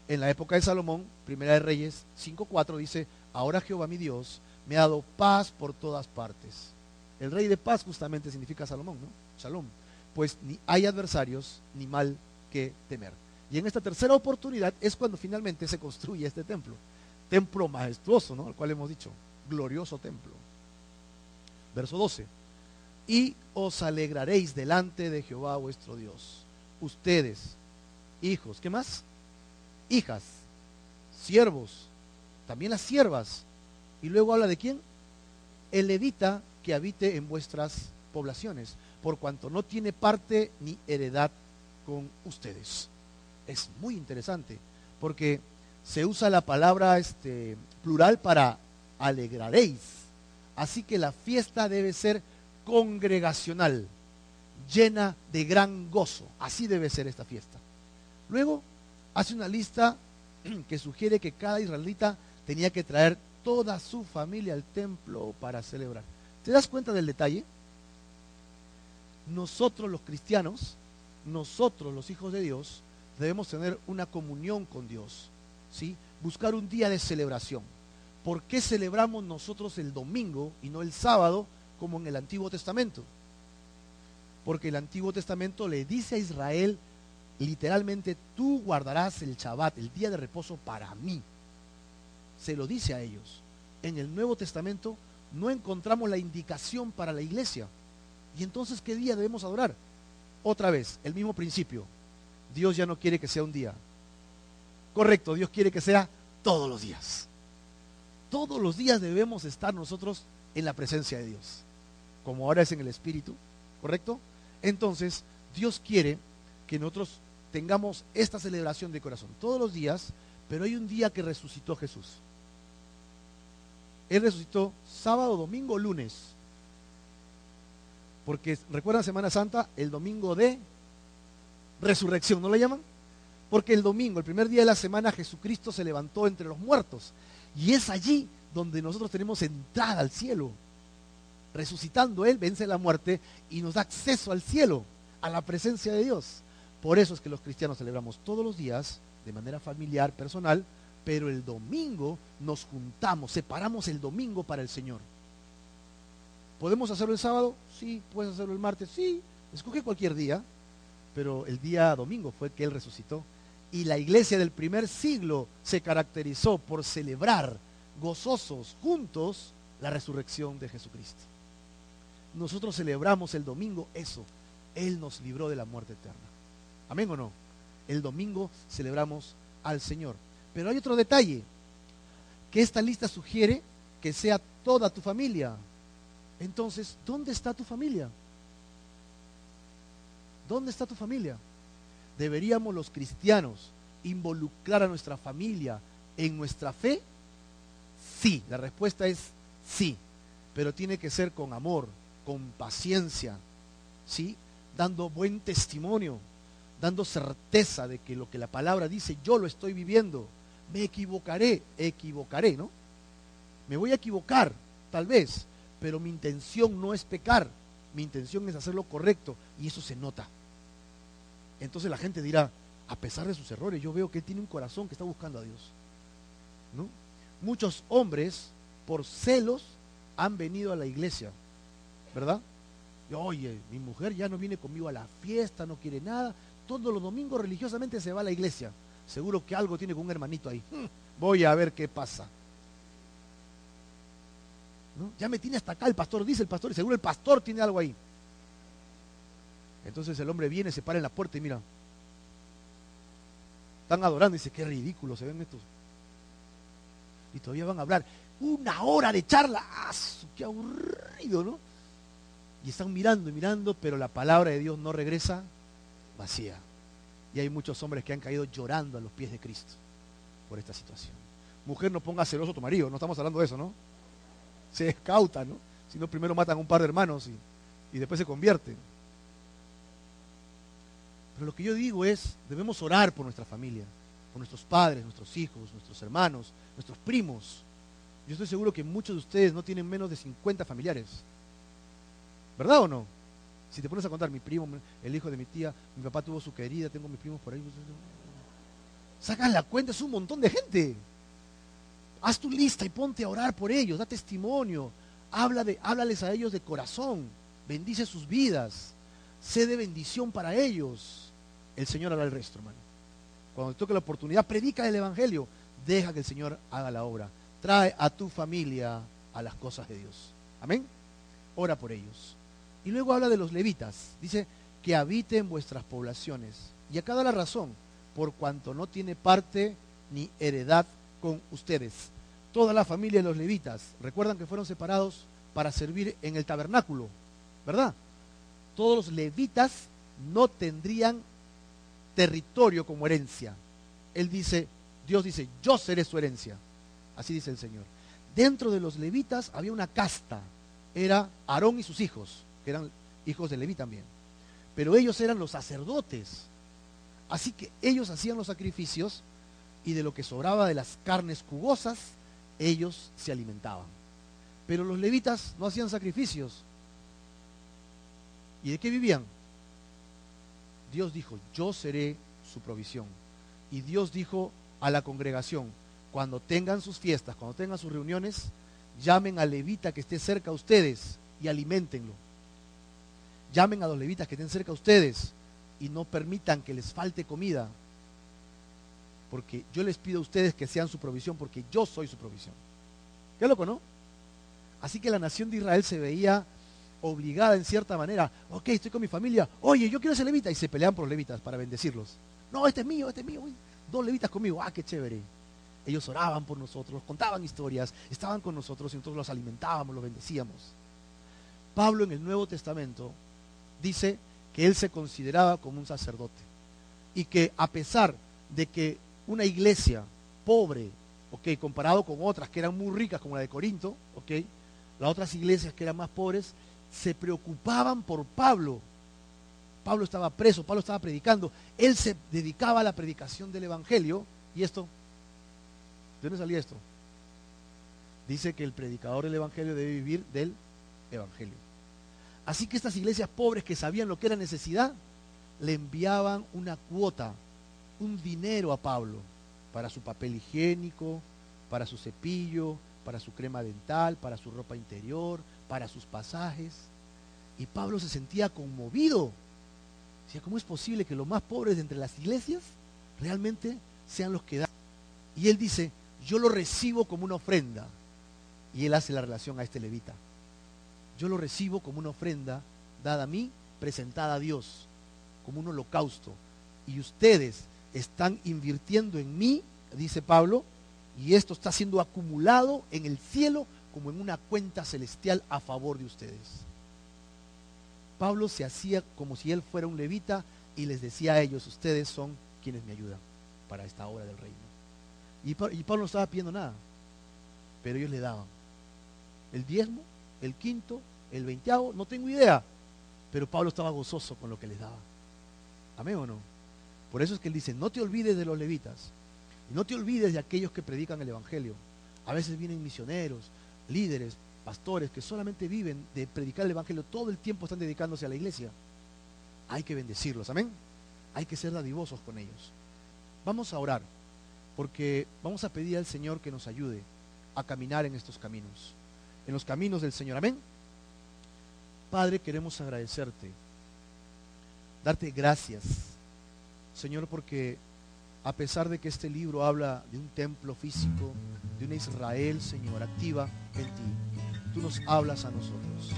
En la época de Salomón, Primera de Reyes 5:4 dice, ahora Jehová mi Dios me ha dado paz por todas partes. El rey de paz justamente significa Salomón, ¿no? Shalom. Pues ni hay adversarios ni mal que temer. Y en esta tercera oportunidad es cuando finalmente se construye este templo. Templo majestuoso, ¿no? Al cual hemos dicho, glorioso templo. Verso 12. Y os alegraréis delante de Jehová vuestro Dios. Ustedes, hijos, ¿qué más? Hijas, siervos, también las siervas. Y luego habla de ¿quién? El levita que habite en vuestras poblaciones, por cuanto no tiene parte ni heredad con ustedes. Es muy interesante, porque se usa la palabra plural para alegraréis. Así que la fiesta debe ser congregacional, llena de gran gozo. Así debe ser esta fiesta. Luego hace una lista que sugiere que cada israelita tenía que traer toda su familia al templo para celebrar. ¿Te das cuenta del detalle? Nosotros los cristianos, nosotros los hijos de Dios, debemos tener una comunión con Dios, ¿sí? Buscar un día de celebración. ¿Por qué celebramos nosotros el domingo y no el sábado como en el Antiguo Testamento? Porque el Antiguo Testamento le dice a Israel literalmente, tú guardarás el Shabbat, el día de reposo para mí. Se lo dice a ellos. En el Nuevo Testamento no encontramos la indicación para la iglesia. ¿Y entonces qué día debemos adorar? Otra vez, el mismo principio. Dios ya no quiere que sea un día. Correcto, Dios quiere que sea todos los días. Todos los días debemos estar nosotros en la presencia de Dios, como ahora es en el Espíritu, ¿correcto? Entonces, Dios quiere que nosotros tengamos esta celebración de corazón todos los días, pero hay un día que resucitó Jesús. Él resucitó sábado, domingo, lunes. Porque, ¿recuerdan Semana Santa? El domingo de resurrección, ¿no la llaman? Porque el domingo, el primer día de la semana, Jesucristo se levantó entre los muertos. Y es allí donde nosotros tenemos entrada al cielo. Resucitando Él, vence la muerte y nos da acceso al cielo, a la presencia de Dios. Por eso es que los cristianos celebramos todos los días, de manera familiar, personal, pero el domingo nos juntamos, separamos el domingo para el Señor. ¿Podemos hacerlo el sábado? Sí. ¿Puedes hacerlo el martes? Sí. Escoge cualquier día, pero el día domingo fue que Él resucitó. Y la iglesia del primer siglo se caracterizó por celebrar gozosos juntos la resurrección de Jesucristo. Nosotros celebramos el domingo eso. Él nos libró de la muerte eterna. ¿Amén o no? El domingo celebramos al Señor. Pero hay otro detalle, que esta lista sugiere que sea toda tu familia. Entonces, ¿dónde está tu familia? ¿Dónde está tu familia? Deberíamos los cristianos involucrar a nuestra familia en nuestra fe sí, la respuesta es sí, pero tiene que ser con amor, con paciencia, ¿sí? Dando buen testimonio, dando certeza de que lo que la palabra dice, yo lo estoy viviendo. Me equivocaré, ¿no? Me voy a equivocar, tal vez, pero mi intención no es pecar, mi intención es hacer lo correcto, y eso se nota. Entonces la gente dirá, a pesar de sus errores, yo veo que él tiene un corazón que está buscando a Dios, ¿no? Muchos hombres, por celos, han venido a la iglesia, ¿verdad? Y, oye, mi mujer ya no viene conmigo a la fiesta, no quiere nada, todos los domingos religiosamente se va a la iglesia. Seguro que algo tiene con un hermanito ahí. Voy a ver qué pasa, ¿no? Ya me tiene hasta acá el pastor, dice el pastor, y seguro el pastor tiene algo ahí. Entonces el hombre viene, se para en la puerta y mira, están adorando y dice, qué ridículo se ven estos. Y todavía van a hablar una hora de charla. ¡Ah, qué aburrido!, ¿no? Y están mirando y mirando, pero la palabra de Dios no regresa vacía. Y hay muchos hombres que han caído llorando a los pies de Cristo por esta situación. Mujer, no ponga celoso a tu marido, no estamos hablando de eso, ¿no? Se escauta, ¿no? Si no, primero matan a un par de hermanos y después se convierten. Pero lo que yo digo es, debemos orar por nuestra familia, por nuestros padres, nuestros hijos, nuestros hermanos, nuestros primos. Yo estoy seguro que muchos de ustedes no tienen menos de 50 familiares, ¿verdad o no? Si te pones a contar, mi primo, el hijo de mi tía, mi papá tuvo su querida, tengo mis primos por ahí. Sacas la cuenta, es un montón de gente. Haz tu lista y ponte a orar por ellos, da testimonio, háblales a ellos de corazón, bendice sus vidas, sé de bendición para ellos. El Señor hará el resto, hermano. Cuando te toque la oportunidad, predica el Evangelio, deja que el Señor haga la obra. Trae a tu familia a las cosas de Dios. Amén. Ora por ellos. Y luego habla de los levitas, dice que habiten vuestras poblaciones. Y acá da la razón, por cuanto no tiene parte ni heredad con ustedes. Toda la familia de los levitas, recuerdan que fueron separados para servir en el tabernáculo, ¿verdad? Todos los levitas no tendrían territorio como herencia. Él dice, Dios dice, yo seré su herencia. Así dice el Señor. Dentro de los levitas había una casta, era Aarón y sus hijos, que eran hijos de Leví también, pero ellos eran los sacerdotes, así que ellos hacían los sacrificios y de lo que sobraba de las carnes jugosas, ellos se alimentaban. Pero los levitas no hacían sacrificios. ¿Y de qué vivían? Dios dijo, yo seré su provisión. Y Dios dijo a la congregación, cuando tengan sus fiestas, cuando tengan sus reuniones, llamen al levita que esté cerca a ustedes y aliméntenlo. Llamen a los levitas que estén cerca a ustedes y no permitan que les falte comida, porque yo les pido a ustedes que sean su provisión, porque yo soy su provisión. Qué loco, ¿no? Así que la nación de Israel se veía obligada en cierta manera. Ok, estoy con mi familia, oye, yo quiero ser levita, y se pelean por los levitas para bendecirlos. No, este es mío, uy, dos levitas conmigo, ah, qué chévere. Ellos oraban por nosotros, contaban historias, estaban con nosotros y nosotros los alimentábamos, los bendecíamos. Pablo en el Nuevo Testamento dice que él se consideraba como un sacerdote y que a pesar de que una iglesia pobre, okay, comparado con otras que eran muy ricas como la de Corinto, okay, las otras iglesias que eran más pobres se preocupaban por Pablo. Pablo estaba preso, Pablo estaba predicando, él se dedicaba a la predicación del evangelio. ¿Y esto? ¿De dónde salía esto? Dice que el predicador del evangelio debe vivir del evangelio. Así que estas iglesias pobres que sabían lo que era necesidad, le enviaban una cuota, un dinero a Pablo, para su papel higiénico, para su cepillo, para su crema dental, para su ropa interior, para sus pasajes. Y Pablo se sentía conmovido. Decía, ¿cómo es posible que los más pobres de entre las iglesias realmente sean los que dan? Y él dice, yo lo recibo como una ofrenda. Y él hace la relación a este levita. Yo lo recibo como una ofrenda dada a mí, presentada a Dios, como un holocausto. Y ustedes están invirtiendo en mí, dice Pablo, y esto está siendo acumulado en el cielo como en una cuenta celestial a favor de ustedes. Pablo se hacía como si él fuera un levita y les decía a ellos, ustedes son quienes me ayudan para esta obra del reino. Y Pablo no estaba pidiendo nada. pero ellos le daban el diezmo, el quinto, el veinteavo, no tengo idea, pero Pablo estaba gozoso con lo que les daba. ¿Amén o no? Por eso es que él dice, no te olvides de los levitas, no te olvides de aquellos que predican el evangelio. A veces vienen misioneros, líderes, pastores que solamente viven de predicar el evangelio, todo el tiempo están dedicándose a la iglesia. Hay que bendecirlos, amén. Hay que ser dadivosos con ellos. Vamos a orar, porque vamos a pedir al Señor que nos ayude a caminar en estos caminos, en los caminos del Señor, amén. Padre, queremos agradecerte, darte gracias, Señor, porque a pesar de que este libro habla de un templo físico, de una Israel, Señor, activa en ti, tú nos hablas a nosotros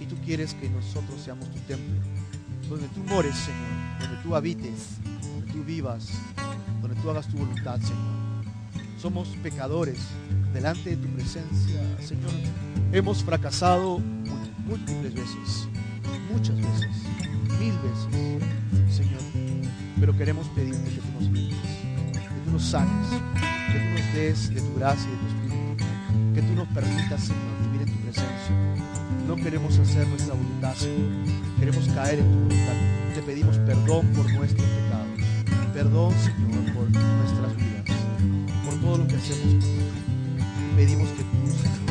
y tú quieres que nosotros seamos tu templo, donde tú mores, Señor, donde tú habites, donde tú vivas, donde tú hagas tu voluntad, Señor. Somos pecadores delante de tu presencia, Señor. Hemos fracasado múltiples veces, muchas veces, 1000 veces, Señor, pero queremos pedirte que tú nos guíes, que tú nos sanes, que tú nos des de tu gracia y de tu espíritu, que tú nos permitas, Señor, vivir en tu presencia. No queremos hacer nuestra voluntad, Señor, queremos caer en tu voluntad. Te pedimos perdón por nuestros pecados, perdón, Señor, por nuestras vidas, por todo lo que hacemos. Pedimos que tú, Señor,